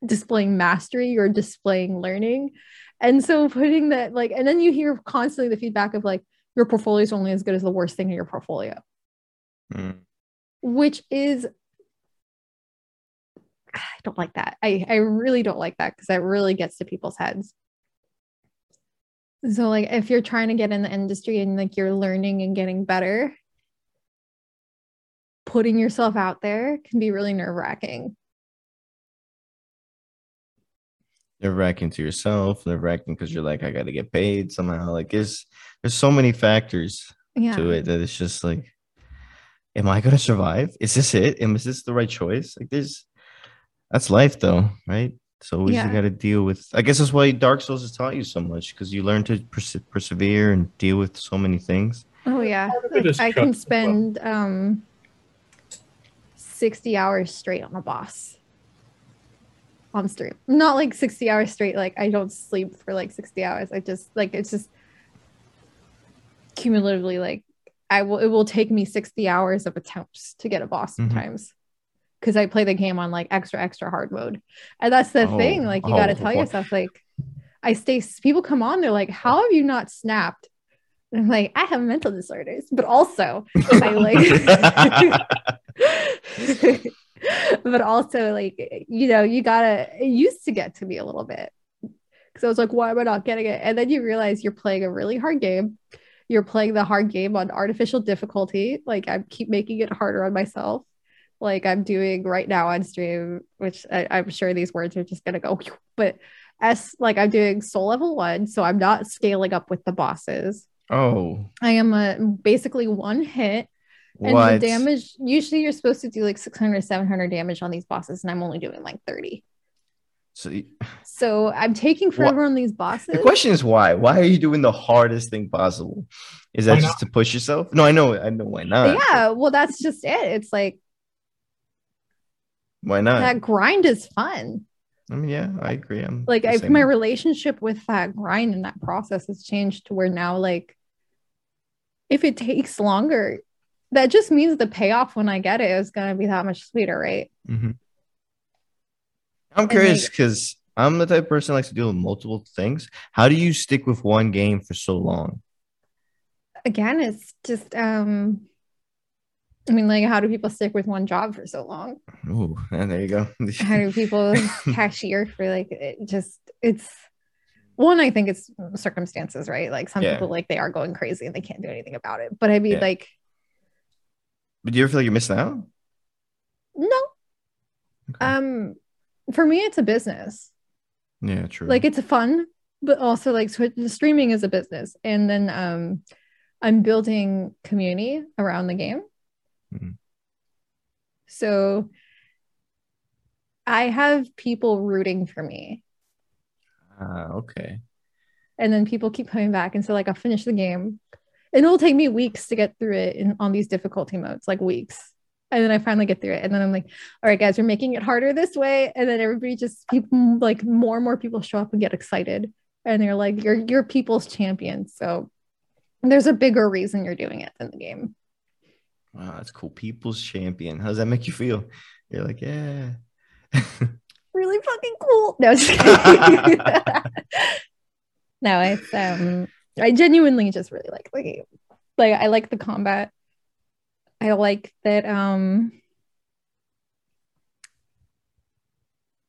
displaying mastery, you're displaying learning. And so putting that like, and then you hear constantly the feedback of like, your portfolio is only as good as the worst thing in your portfolio, which is, I don't like that. I really don't like that, because that really gets to people's heads. So like, if you're trying to get in the industry and like you're learning and getting better, putting yourself out there can be really nerve-wracking. Nerve-wracking to yourself, nerve-wracking because you're like, I got to get paid somehow. Like there's so many factors to it that it's just like, am I going to survive? Is this it? Is this the right choice? Like that's life though, right? So you got to deal with, I guess that's why Dark Souls has taught you so much, because you learn to persevere and deal with so many things. Oh yeah. Like, I can spend 60 hours straight on a boss. On stream, not like 60 hours straight, like I don't sleep for like 60 hours. I just like, it's just cumulatively, like it will take me 60 hours of attempts to get a boss sometimes, because I play the game on like extra hard mode. And that's the thing, like you got to tell yourself, like people come on, they're like, how have you not snapped? And I'm like, I have mental disorders, but also but also, like, you know, it used to get to me a little bit, because I was like, why am I not getting it? And then you realize you're playing a really hard game. You're playing the hard game on artificial difficulty. Like I keep making it harder on myself. like I'm doing right now on stream, which I'm sure these words are just going to go, but like I'm doing soul level 1, so I'm not scaling up with the bosses. Oh. I am basically one hit. And what? The damage, usually you're supposed to do like 600, 700 damage on these bosses, and I'm only doing like 30. So I'm taking forever on these bosses. The question is why? Why are you doing the hardest thing possible? Is that just to push yourself? No, I know why not. Yeah, well, that's just it. It's like, why not? That grind is fun. I mean, yeah, I agree. My relationship with that grind and that process has changed to where now, like, if it takes longer, that just means the payoff when I get it is gonna be that much sweeter, right? Mm-hmm. I'm curious because I'm the type of person who likes to deal with multiple things. How do you stick with one game for so long? Again, it's just, how do people stick with one job for so long? Ooh, and there you go. How do people cashier for I think it's circumstances, right? Like some people, like they are going crazy and they can't do anything about it. But I mean, but do you ever feel like you're missing out? No. Okay. For me, it's a business. Yeah, true. Like it's fun, but also like streaming is a business. And then I'm building community around the game. Mm-hmm. So I have people rooting for me. Okay. And then people keep coming back. And so like I'll finish the game. And it'll take me weeks to get through it on these difficulty modes, like weeks. And then I finally get through it. And then I'm like, all right, guys, we're making it harder this way. And then everybody more and more people show up and get excited. And they're like, you're people's champion. So there's a bigger reason you're doing it than the game. Wow, that's cool. People's champion. How does that make you feel? You're like, yeah. Really fucking cool. No, just kidding. No, it's, I genuinely just really like the game. Like, I like the combat. I like that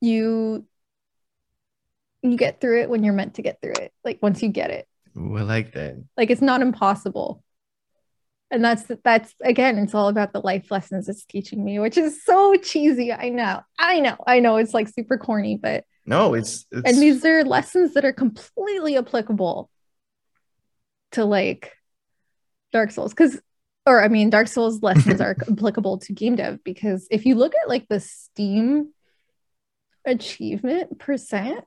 you get through it when you're meant to get through it. Like once you get it. Ooh, I like that. Like it's not impossible. And that's again, it's all about the life lessons it's teaching me, which is so cheesy. I know it's like super corny, but no, it's and these are lessons that are completely applicable to like Dark Souls Dark Souls lessons are applicable to game dev, because if you look at like the Steam achievement %,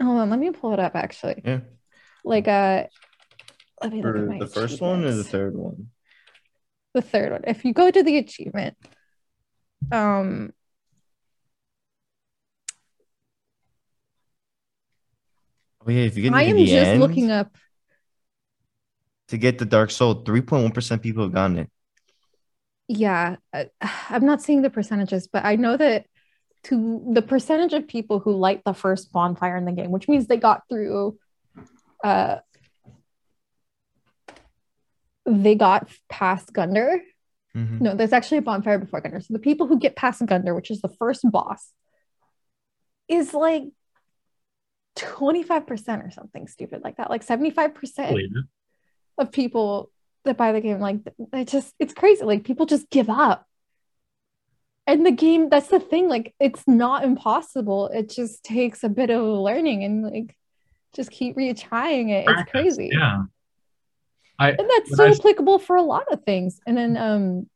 hold on, let me pull it up actually. Yeah. Like let me look at my the first one or the third one? The third one. If you go to the achievement, if you get into the end, looking up. To get the Dark Soul, 3.1% people have gotten it. Yeah, I'm not seeing the percentages, but I know that to the percentage of people who light the first bonfire in the game, which means they got through, they got past Gunder. Mm-hmm. No, there's actually a bonfire before Gunder. So the people who get past Gunder, which is the first boss, is like 25% or something stupid like that, like 75%. Later. Of people that buy the game, like it's crazy. Like people just give up, and the game. That's the thing. Like it's not impossible. It just takes a bit of learning and like just keep retrying it. It's crazy. Yeah, and that's so applicable for a lot of things. And then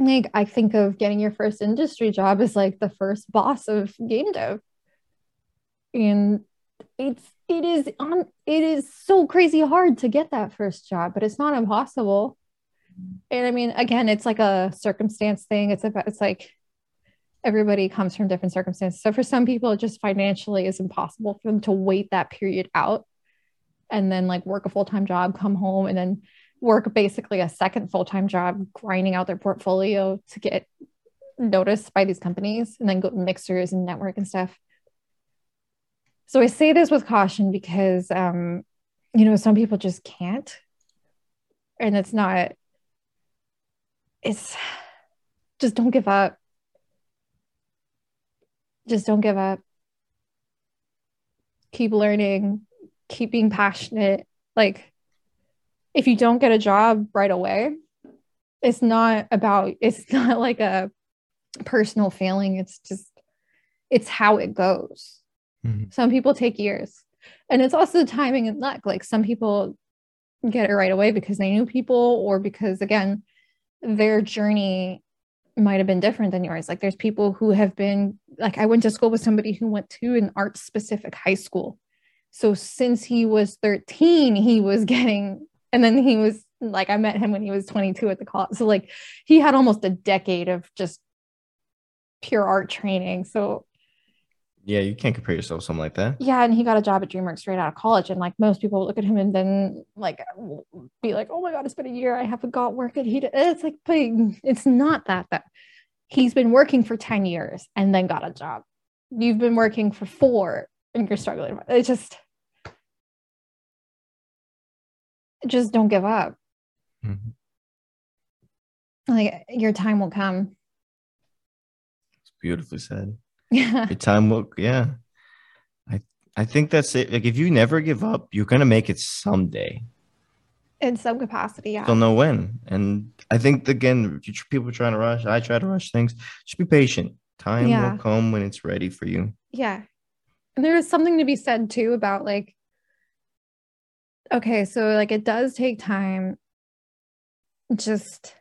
like I think of getting your first industry job as like the first boss of game dev, and it is so crazy hard to get that first job, but it's not impossible. And I mean, again, it's like a circumstance thing. It's like everybody comes from different circumstances. So for some people, it just financially is impossible for them to wait that period out and then like work a full-time job, come home, and then work basically a second full-time job, grinding out their portfolio to get noticed by these companies and then go to mixers and network and stuff. So I say this with caution because, some people just can't, and it's just don't give up. Just don't give up. Keep learning, keep being passionate. Like if you don't get a job right away, it's not like a personal feeling. It's just, it's how it goes. Mm-hmm. Some people take years, and it's also timing and luck. Like some people get it right away because they knew people, or because again, their journey might have been different than yours. Like there's people who have been, like I went to school with somebody who went to an art specific high school. So since he was 13, he was getting, and then he was like, I met him when he was 22 at the college. So like he had almost a decade of just pure art training. So yeah, you can't compare yourself to something like that. Yeah, and he got a job at DreamWorks straight out of college, and like most people look at him and then like be like, "Oh my God, it's been a year. I haven't got work." And he, it's like, but it's not that. That he's been working for 10 years and then got a job. You've been working for 4 and you're struggling. It's just don't give up. Mm-hmm. Like your time will come. It's beautifully said. Yeah. Your time will, yeah. I think that's it. Like if you never give up, you're gonna make it someday. In some capacity, yeah. Don't know when. And I think again, people trying to rush. I try to rush things. Just be patient. Time will come when it's ready for you. Yeah. And there is something to be said too about like, okay, so like it does take time. Just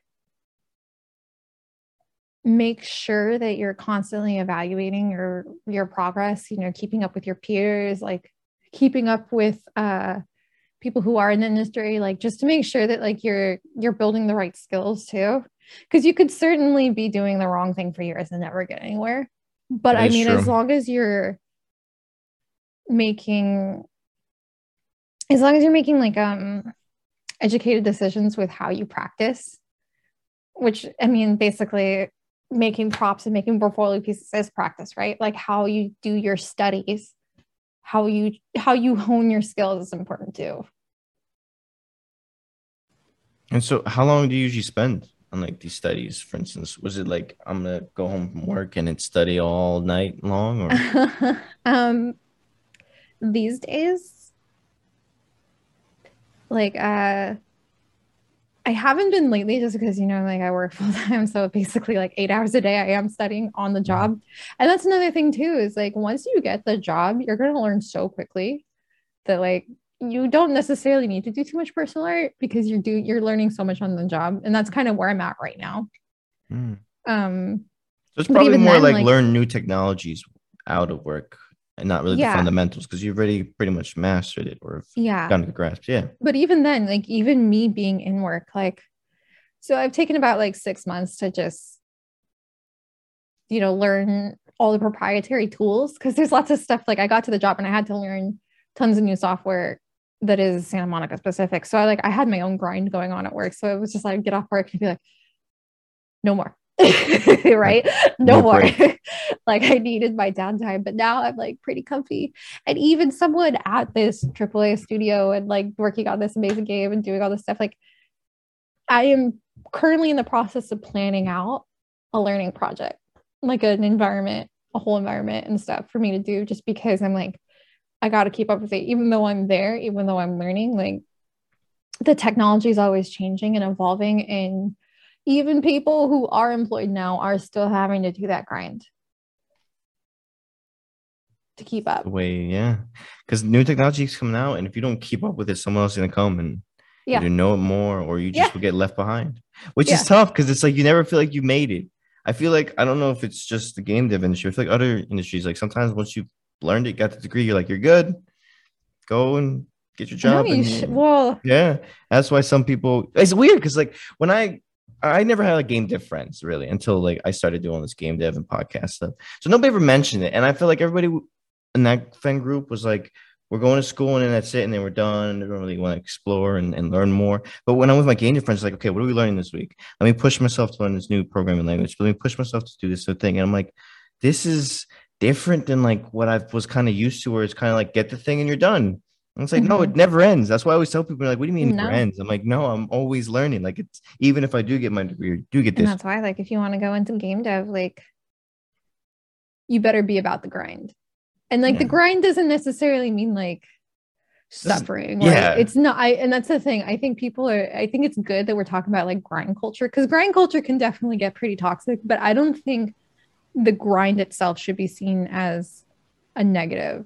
make sure that you're constantly evaluating your progress, you know, keeping up with your peers, like keeping up with people who are in the industry, like just to make sure that like you're building the right skills too, because you could certainly be doing the wrong thing for years and never get anywhere. But that I mean, true. as long as you're making like educated decisions with how you practice, which I mean, basically making props and making portfolio pieces is practice, right? Like how you do your studies, how you hone your skills is important too. And so how long do you usually spend on like these studies, for instance? Was it like, I'm going to go home from work and then study all night long? Or? These days, like, I haven't been lately just because, you know, like I work full time. So basically like 8 hours a day I am studying on the job. And that's another thing too, is like, once you get the job, you're going to learn so quickly that like, you don't necessarily need to do too much personal art because you're learning so much on the job. And that's kind of where I'm at right now. Mm. So it's probably more then, like learn new technologies out of work. And not really the fundamentals, because you've already pretty much mastered it or gotten to grasp. Yeah. But even then, like even me being in work, like, so I've taken about like 6 months to just, you know, learn all the proprietary tools, because there's lots of stuff. Like I got to the job and I had to learn tons of new software that is Santa Monica specific. So I had my own grind going on at work. So it was just like, get off work and be like, no more. Right? No more. Like I needed my downtime, but now I'm like pretty comfy. And even someone at this AAA studio and like working on this amazing game and doing all this stuff, like I am currently in the process of planning out a learning project, like an environment, a whole environment and stuff for me to do, just because I'm like, I got to keep up with it. Even though I'm there, even though I'm learning, like the technology is always changing and evolving, and even people who are employed now are still having to do that grind to keep up. Because new technology is coming out, and if you don't keep up with it, someone else is going to come and either know it more, or you just will get left behind, which is tough, because it's like you never feel like you made it. I feel like, I don't know if it's just the game dev industry, it's like other industries. Like sometimes once you've learned it, got the degree, you're like, you're good. Go and get your job. No, you that's why some people, it's weird, because like when I never had like game dev friends really until like I started doing this game dev and podcast stuff. So nobody ever mentioned it. And I feel like everybody in that friend group was like, we're going to school and then that's it. And then we're done. And they don't really want to explore and learn more. But when I'm with my game dev friends, like, okay, what are we learning this week? Let me push myself to learn this new programming language. Let me push myself to do this thing. And I'm like, this is different than like what I was kind of used to, where it's kind of like, get the thing and you're done. And it's like, no, it never ends. That's why I always tell people, like, what do you mean it never ends? I'm like, no, I'm always learning. Like, it's even if I do get my degree, or do get this. And that's why, like, if you want to go into game dev, like, you better be about the grind. And like, the grind doesn't necessarily mean like suffering. It's not. And that's the thing. I think I think it's good that we're talking about like grind culture, because grind culture can definitely get pretty toxic. But I don't think the grind itself should be seen as a negative.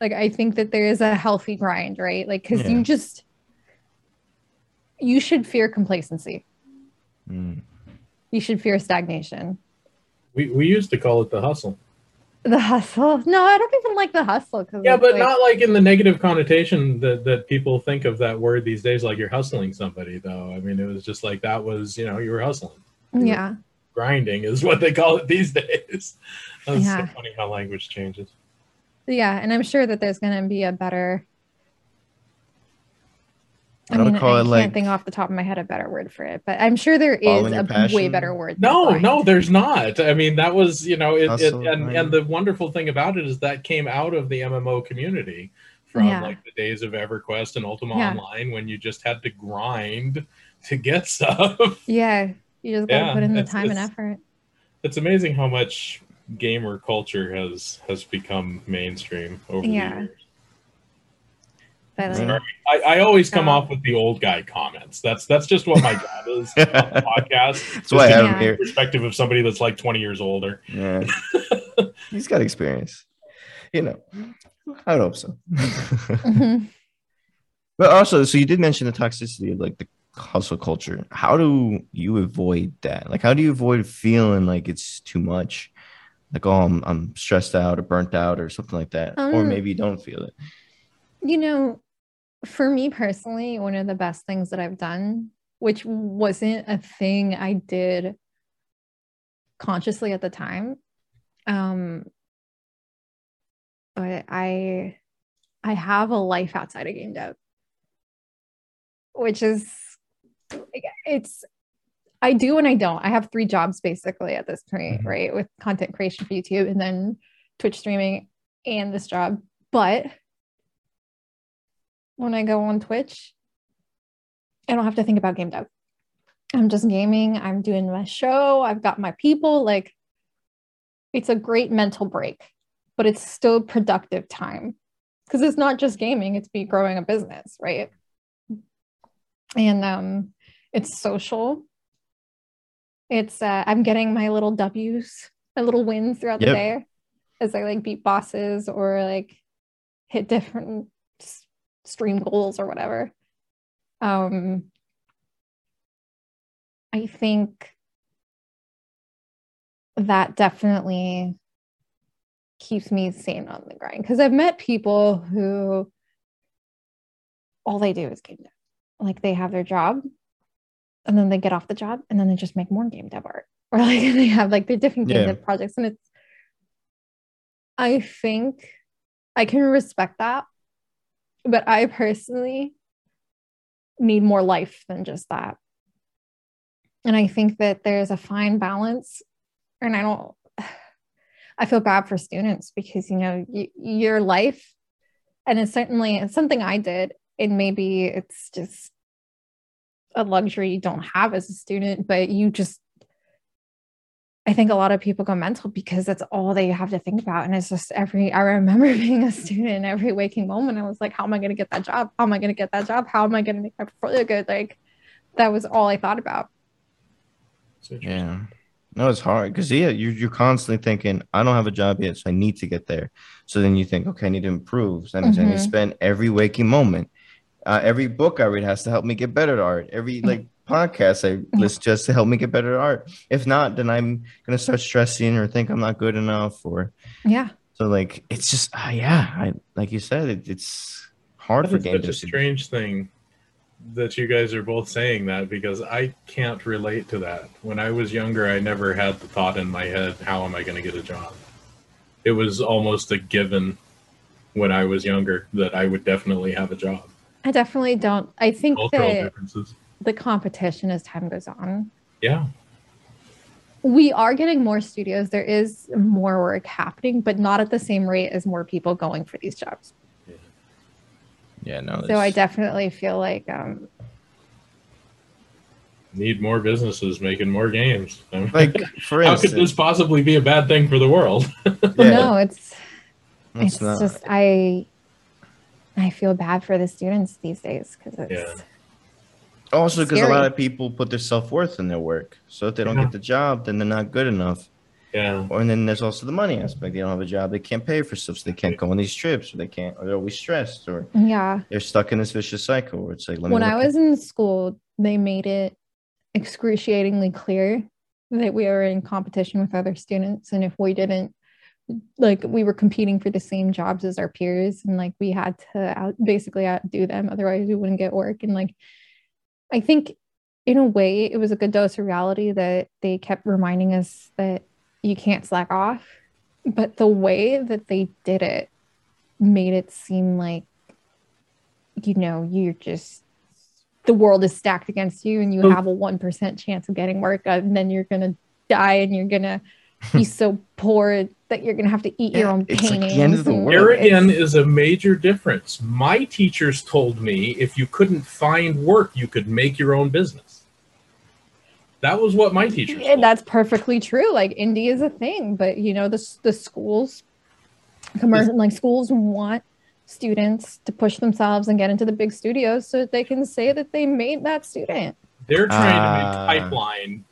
Like, I think that there is a healthy grind, right? Like, because you just, you should fear complacency. Mm. You should fear stagnation. We used to call it the hustle. The hustle? No, I don't even like the hustle. Yeah, but like, not like in the negative connotation that people think of that word these days, like you're hustling somebody, though. I mean, it was just like that was, you know, you were hustling. Yeah. Grinding is what they call it these days. That's so funny how language changes. Yeah, and I'm sure that there's going to be a better... I can't think off the top of my head a better word for it, but I'm sure there is a way better word. No, there's not. I mean, that was, you know, and the wonderful thing about it is that came out of the MMO community from like the days of EverQuest and Ultima Online, when you just had to grind to get stuff. Yeah, you just gotta put in the time and effort. It's amazing how much gamer culture has become mainstream over the years. I always come off with the old guy comments. That's just what my job is on the podcast. That's why I have here. Perspective of somebody that's like 20 years older. Yeah, he's got experience. You know, I would hope so. Mm-hmm. But also, so you did mention the toxicity of like the hustle culture. How do you avoid that? Like, how do you avoid feeling like it's too much? Like, oh, I'm stressed out or burnt out or something like that, or maybe you don't feel it. You know. For me personally, one of the best things that I've done, which wasn't a thing I did consciously at the time, but I have a life outside of game dev, which is, I do and I don't. I have three jobs basically at this point, right? With content creation for YouTube and then Twitch streaming and this job. But when I go on Twitch, I don't have to think about game dev. I'm just gaming. I'm doing my show. I've got my people. Like, it's a great mental break, but it's still productive time because it's not just gaming. It's me growing a business, right? And it's social. It's I'm getting my little W's, my little wins throughout the day as I like beat bosses or like hit different stream goals or whatever. I think that definitely keeps me sane on the grind, because I've met people who all they do is game dev. Like, they have their job and then they get off the job and then they just make more game dev art, or like they have like their different game dev projects, and it's, I think I can respect that. But I personally need more life than just that. And I think that there's a fine balance. And I feel bad for students because, you know, your life, and it's certainly something I did, and maybe it's just a luxury you don't have as a student, but you just, I think a lot of people go mental because that's all they have to think about. And it's just I remember being a student, every waking moment, I was like, how am I going to get that job? How am I going to get that job? How am I going to make my portfolio good? Like, that was all I thought about. Yeah. No, it's hard because you're constantly thinking, I don't have a job yet, so I need to get there. So then you think, okay, I need to improve. And then you spend every waking moment. Every book I read has to help me get better at art. Every, like, podcast I listen just to help me get better at art. If not, then I'm gonna start stressing or think I'm not good enough, or so like it's just like you said, it's hard for game. It's such a strange thing that you guys are both saying that, because I can't relate to that. When I was younger, I never had the thought in my head, how am I going to get a job? It was almost a given when I was younger that I would definitely have a job. I definitely don't. I think the competition as time goes on. Yeah. We are getting more studios. There is more work happening, but not at the same rate as more people going for these jobs. Yeah, no. So I definitely feel like need more businesses making more games. I mean, like, for instance, how could this possibly be a bad thing for the world? No, it's not. Just I feel bad for the students these days because it's also, because a lot of people put their self-worth in their work. So if they don't get the job, then they're not good enough. Yeah. Or, and then there's also the money aspect. They don't have a job. They can't pay for stuff, so they can't go on these trips, or they can't, or they're always stressed, or they're stuck in this vicious cycle where it's like, when I was in school, they made it excruciatingly clear that we were in competition with other students, and if we didn't, like, we were competing for the same jobs as our peers, and like we had to basically outdo them, otherwise we wouldn't get work. And like, I think in a way it was a good dose of reality that they kept reminding us that you can't slack off, but the way that they did it made it seem like, you know, you're just, the world is stacked against you and you have a 1% chance of getting work, and then you're gonna die and you're gonna be so poor that you're gonna have to eat your own paintings. There again is a major difference. My teachers told me if you couldn't find work, you could make your own business. That was what my teachers told me. That's perfectly true. Like, indie is a thing, but you know, the schools, like, schools want students to push themselves and get into the big studios so that they can say that they made that student. They're trying to make pipeline.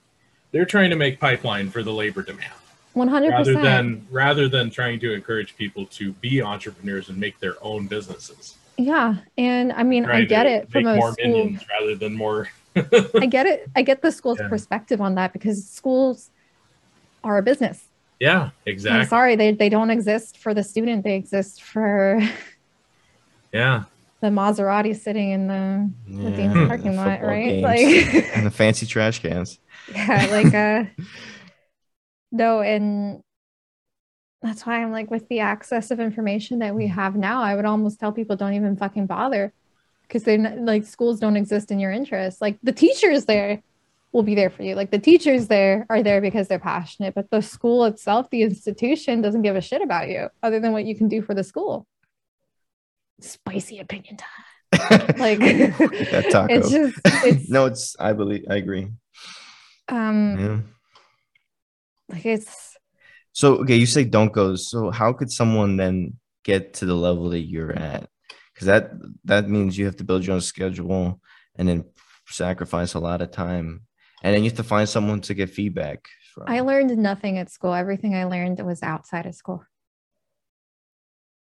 They're trying to make pipeline for the labor demand. 100%. Rather than trying to encourage people to be entrepreneurs and make their own businesses. Yeah, and I mean, I get it from more minions rather than more. I get it. I get the school's perspective on that, because schools are a business. Yeah, exactly. I'm sorry, they don't exist for the student. They exist for. Yeah. The Maserati sitting in the Dean's parking lot, right? Like, and the fancy trash cans. Yeah, like no, and that's why I'm like, with the access of information that we have now, I would almost tell people, don't even fucking bother, because they're not, like, schools don't exist in your interest. Like, the teachers there will be there for you. Like, the teachers there are there because they're passionate, but the school itself, the institution, doesn't give a shit about you other than what you can do for the school. Spicy opinion time. Like, that taco. It's just, it's, no, it's, I agree. Like, it's so, okay, you say don't go, so how could someone then get to the level that you're at? Because that means you have to build your own schedule and then sacrifice a lot of time, and then you have to find someone to get feedback from. I learned nothing at school. Everything I learned was outside of school.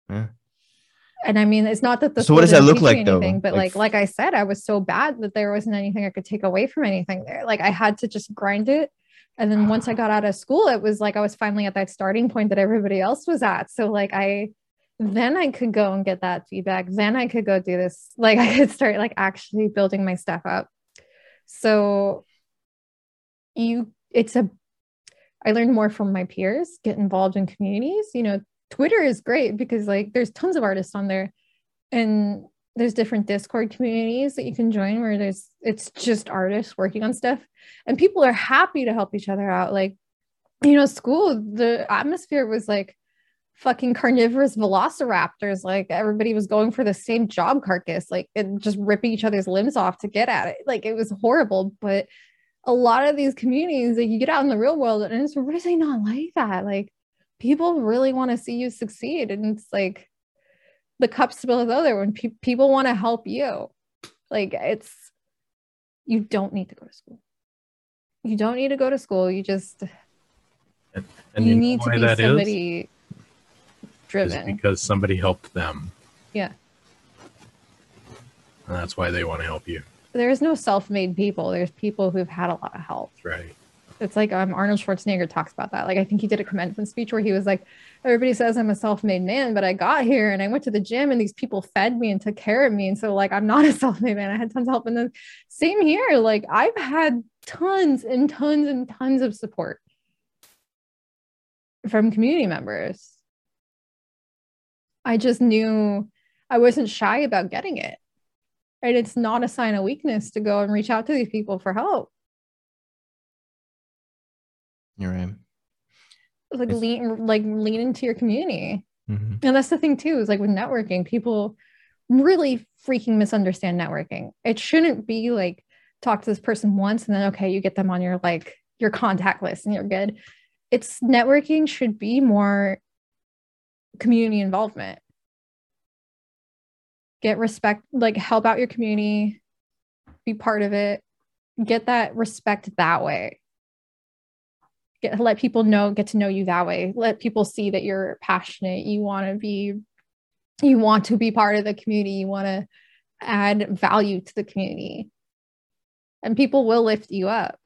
Yeah. And I mean, it's not that the. So what does that look like, anything, though? But like I said, I was so bad that there wasn't anything I could take away from anything there. Like, I had to just grind it. And then once I got out of school, it was like I was finally at that starting point that everybody else was at. So like then I could go and get that feedback. Then I could go do this. Like, I could start like actually building my stuff up. So I learned more from my peers. Get involved in communities, you know. Twitter is great because like there's tons of artists on there, and there's different Discord communities that you can join where it's just artists working on stuff, and people are happy to help each other out. Like, you know, school, the atmosphere was like fucking carnivorous velociraptors. Like, everybody was going for the same job carcass, like, and just ripping each other's limbs off to get at it. Like, it was horrible. But a lot of these communities, like, you get out in the real world and it's really not like that. Like, people really want to see you succeed, and it's like the cups spill over when people want to help you. Like, you don't need to go to school. You don't need to go to school. You just and you need to be somebody driven because somebody helped them. Yeah, and that's why they want to help you. There's no self-made people. There's people who've had a lot of help. That's right. It's like Arnold Schwarzenegger talks about that. Like, I think he did a commencement speech where he was like, everybody says I'm a self-made man, but I got here and I went to the gym and these people fed me and took care of me. And so like, I'm not a self-made man. I had tons of help. And then same here. Like, I've had tons and tons and tons of support from community members. I just knew I wasn't shy about getting it. And it's not a sign of weakness to go and reach out to these people for help. You're right. Like, lean into your community. Mm-hmm. And that's the thing too, is like with networking, people really freaking misunderstand networking. It shouldn't be like, talk to this person once and then, okay, you get them on your, like, your contact list and you're good. It's networking should be more community involvement. Get respect, like, help out your community, be part of it, get that respect that way. let people know, get to know you that way. Let people see that you're passionate. You want to be part of the community. You want to add value to the community, and people will lift you up.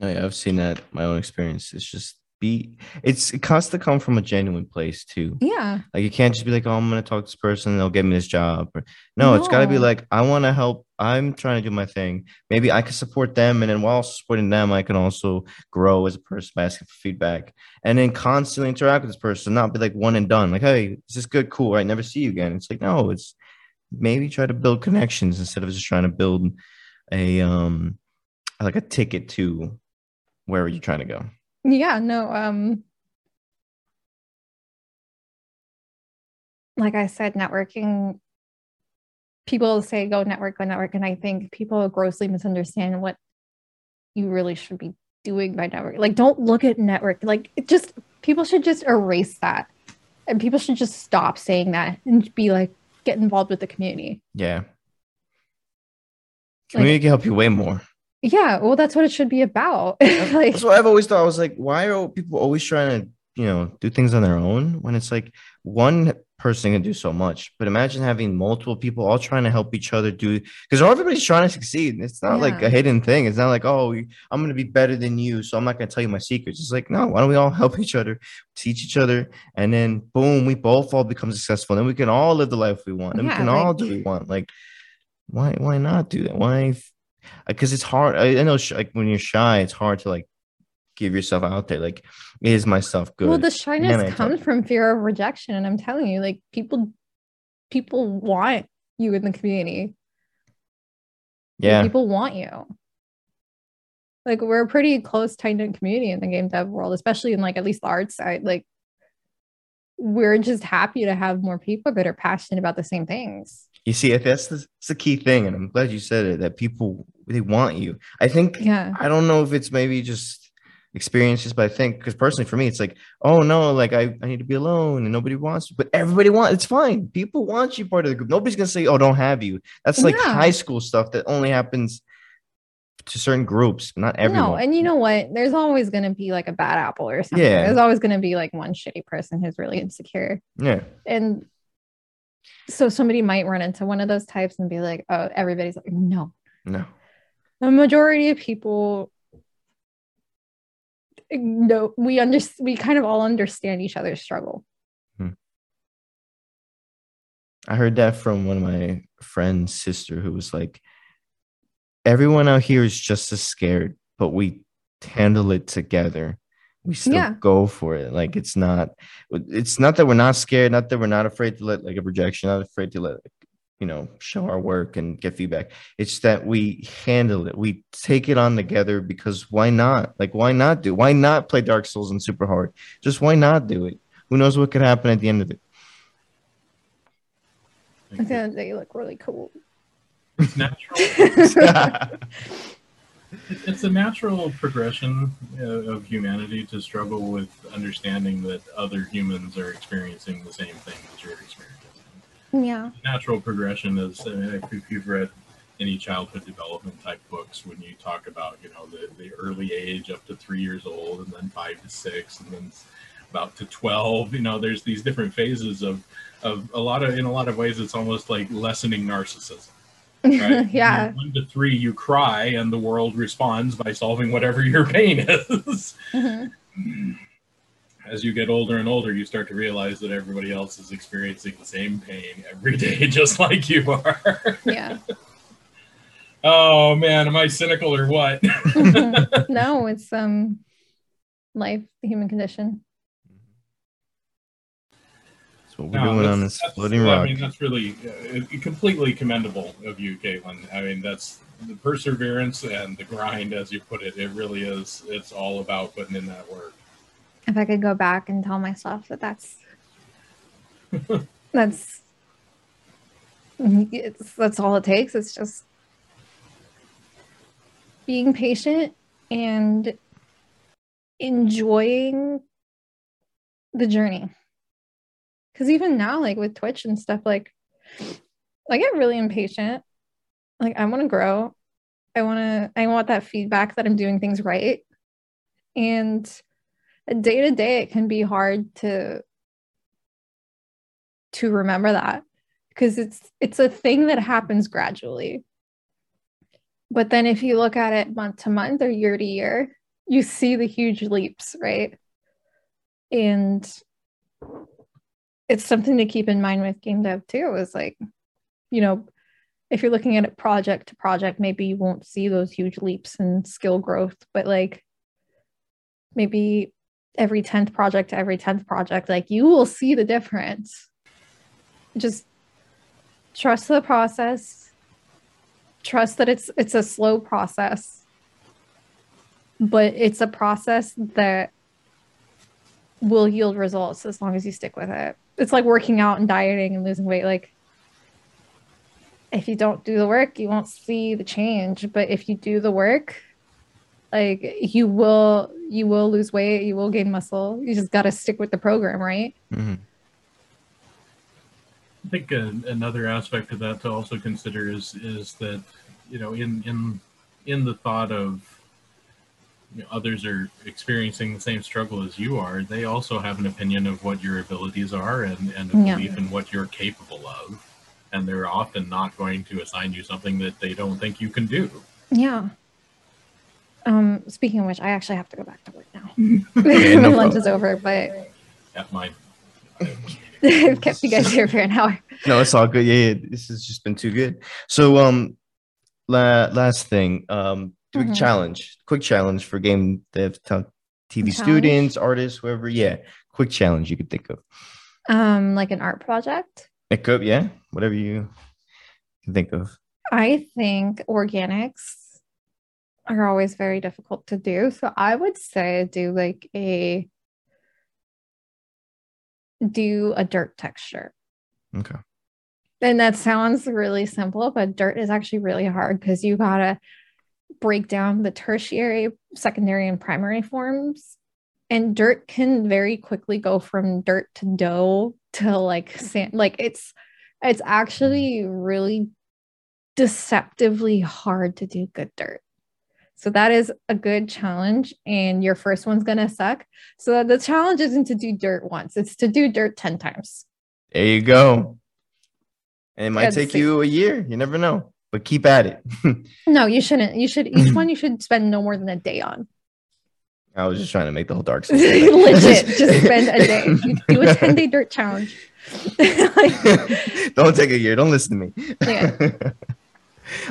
Oh, yeah, I've seen that in my own experience. It's just it has to come from a genuine place too. Yeah. Like you can't just be like, oh, I'm going to talk to this person and they'll get me this job. Or, no, it's got to be like, I want to help. I'm trying to do my thing. Maybe I can support them. And then while supporting them, I can also grow as a person by asking for feedback and then constantly interact with this person, not be like one and done. Like, hey, is this good? Cool. Right. Never see you again. It's like, no, it's maybe try to build connections instead of just trying to build a, like a ticket to where are you trying to go? Yeah, no, like I said, networking, people say go network, and I think people grossly misunderstand what you really should be doing by network. Like, don't look at network, like, it just, people should just erase that, and people should just stop saying that and be like, get involved with the community. Yeah. Community can help you way more. Yeah, well, that's what it should be about. Like, that's what I've always thought. I was like, why are people always trying to, you know, do things on their own when it's like one person can do so much? But imagine having multiple people all trying to help each other do, because everybody's trying to succeed. It's not like a hidden thing. It's not like, oh, I'm going to be better than you, so I'm not going to tell you my secrets. It's like, no, why don't we all help each other, teach each other, and then boom, we both all become successful. And then we can all live the life we want. And we can all do what we want. Like, why not do that? Why? Because it's hard. I know, like when you're shy, it's hard to like give yourself out there. Like, is myself good? Well, the shyness comes from fear of rejection, and I'm telling you, like people want you in the community. Yeah, like, people want you. Like, we're a pretty close, tight knit community in the game dev world, especially in like at least the art side. Like, we're just happy to have more people that are passionate about the same things. You see, that's the key thing, and I'm glad you said it, that people, they want you. I think, I don't know if it's maybe just experiences, but I think, because personally for me, it's like, oh no, like I need to be alone and nobody wants you. But everybody wants, it's fine. People want you part of the group. Nobody's going to say, oh, don't have you. That's like high school stuff that only happens to certain groups, not everyone. No, and you know what? There's always going to be like a bad apple or something. Yeah. There's always going to be like one shitty person who's really insecure. Yeah. And so somebody might run into one of those types and be like, oh, everybody's like, no. The majority of people, no, we kind of all understand each other's struggle. I heard that from one of my friend's sister, who was like, everyone out here is just as scared, but we handle it together. We still go for it. Like, it's not that we're not scared, not that we're not afraid to let like a rejection, not afraid to let, you know, show our work and get feedback. It's that we handle it. We take it on together, because why not? Like, why not play Dark Souls and super hard? Just why not do it? Who knows what could happen at the end of it? Okay, they look really cool. It's natural. It's a natural progression of humanity to struggle with understanding that other humans are experiencing the same thing that you're experiencing. Yeah. Natural progression is, I mean, if you've read any childhood development type books, when you talk about, you know, the early age up to 3 years old, and then 5 to 6, and then about to 12, you know, there's these different phases of in a lot of ways, it's almost like lessening narcissism. Right? Yeah. 1 to 3, you cry, and the world responds by solving whatever your pain is. Mm-hmm. As you get older and older, you start to realize that everybody else is experiencing the same pain every day, just like you are. Yeah. Oh man, am I cynical or what? No, it's life, the human condition. What we're doing on this floating rock. I mean, that's really completely commendable of you, Caitlin. I mean, that's the perseverance and the grind, as you put it. It really is. It's all about putting in that work. If I could go back and tell myself that's all it takes. It's just being patient and enjoying the journey. Because even now, like with Twitch and stuff, like I get really impatient. Like I want to grow. I want that feedback that I'm doing things right. And day to day, it can be hard to remember that, because it's a thing that happens gradually. But then if you look at it month to month or year to year, you see the huge leaps, right? And it's something to keep in mind with game dev too, is like, you know, if you're looking at it project to project, maybe you won't see those huge leaps in skill growth, but like maybe every 10th project to every 10th project, like you will see the difference. Just trust the process. Trust that it's a slow process, but it's a process that will yield results as long as you stick with it. It's like working out and dieting and losing weight. Like, if you don't do the work, you won't see the change. But if you do the work, like you will lose weight, you will gain muscle. You just got to stick with the program, right? Mm-hmm. I think another aspect of that to also consider is that, you know, in the thought of, you know, others are experiencing the same struggle as you are, they also have an opinion of what your abilities are and a yeah. belief in what you're capable of. And they're often not going to assign you something that they don't think you can do. Yeah. Speaking of which, I actually have to go back to work now. Okay, my lunch is over, but... Yeah, mine. I've kept you guys here for an hour. No, it's all good. Yeah, this has just been too good. So last thing, quick challenge for game dev TV students, artists, whoever. Yeah, quick challenge you could think of. Like an art project? It could, yeah, whatever you can think of. I think organics are always very difficult to do. So I would say do a dirt texture. Okay. And that sounds really simple, but dirt is actually really hard because you gotta break down the tertiary, secondary, and primary forms. And dirt can very quickly go from dirt to dough to like sand. Like it's actually really deceptively hard to do good dirt. So that is a good challenge, and your first one's going to suck. So the challenge isn't to do dirt once, it's to do dirt 10 times. There you go. And it might take you a year. You never know, but keep at it. No, you shouldn't. You should, each one you should spend no more than a day on. I was just trying to make the whole Dark Souls. Legit, just spend a day. You do a 10-day dirt challenge. Don't take a year. Don't listen to me. Yeah.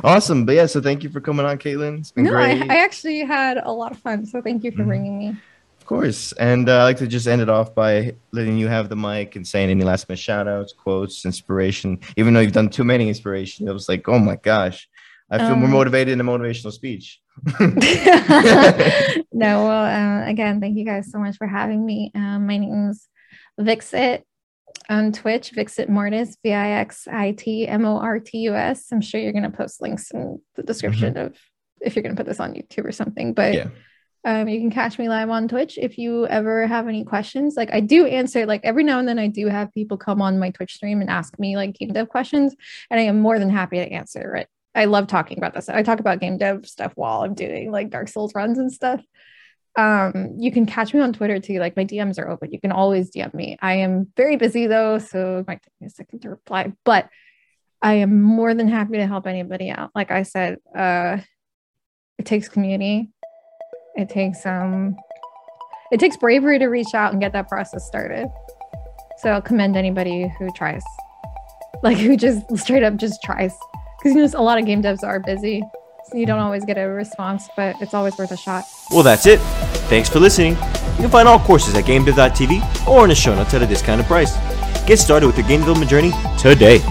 Awesome. But yeah, so thank you for coming on, Caitlin. It's been great. I actually had a lot of fun, so thank you for bringing me. Of course. And I'd like to just end it off by letting you have the mic and saying any last minute shout outs, quotes, inspiration. Even though you've done too many inspirations, it was like, oh my gosh, I feel more motivated in a motivational speech. No, well, again, thank you guys so much for having me. My name is Vixit. On Twitch, Vixit Mortis, VIXIT MORTUS. I'm sure you're going to post links in the description of if you're going to put this on YouTube or something. But yeah. You can catch me live on Twitch if you ever have any questions. Like I do answer, like every now and then I do have people come on my Twitch stream and ask me like game dev questions, and I am more than happy to answer it. I love talking about this. I talk about game dev stuff while I'm doing like Dark Souls runs and stuff. You can catch me on Twitter too. Like my DMs are open. You can always DM me. I am very busy though, so it might take me a second to reply, but I am more than happy to help anybody out. Like I said, it takes community. It takes bravery to reach out and get that process started. So I'll commend anybody who tries, like who just straight up just tries, because you know, a lot of game devs are busy. You don't always get a response, but it's always worth a shot. Well, that's it. Thanks for listening. You can find all courses at GameDev.tv or in the show notes at a discounted price. Get started with your game development journey today.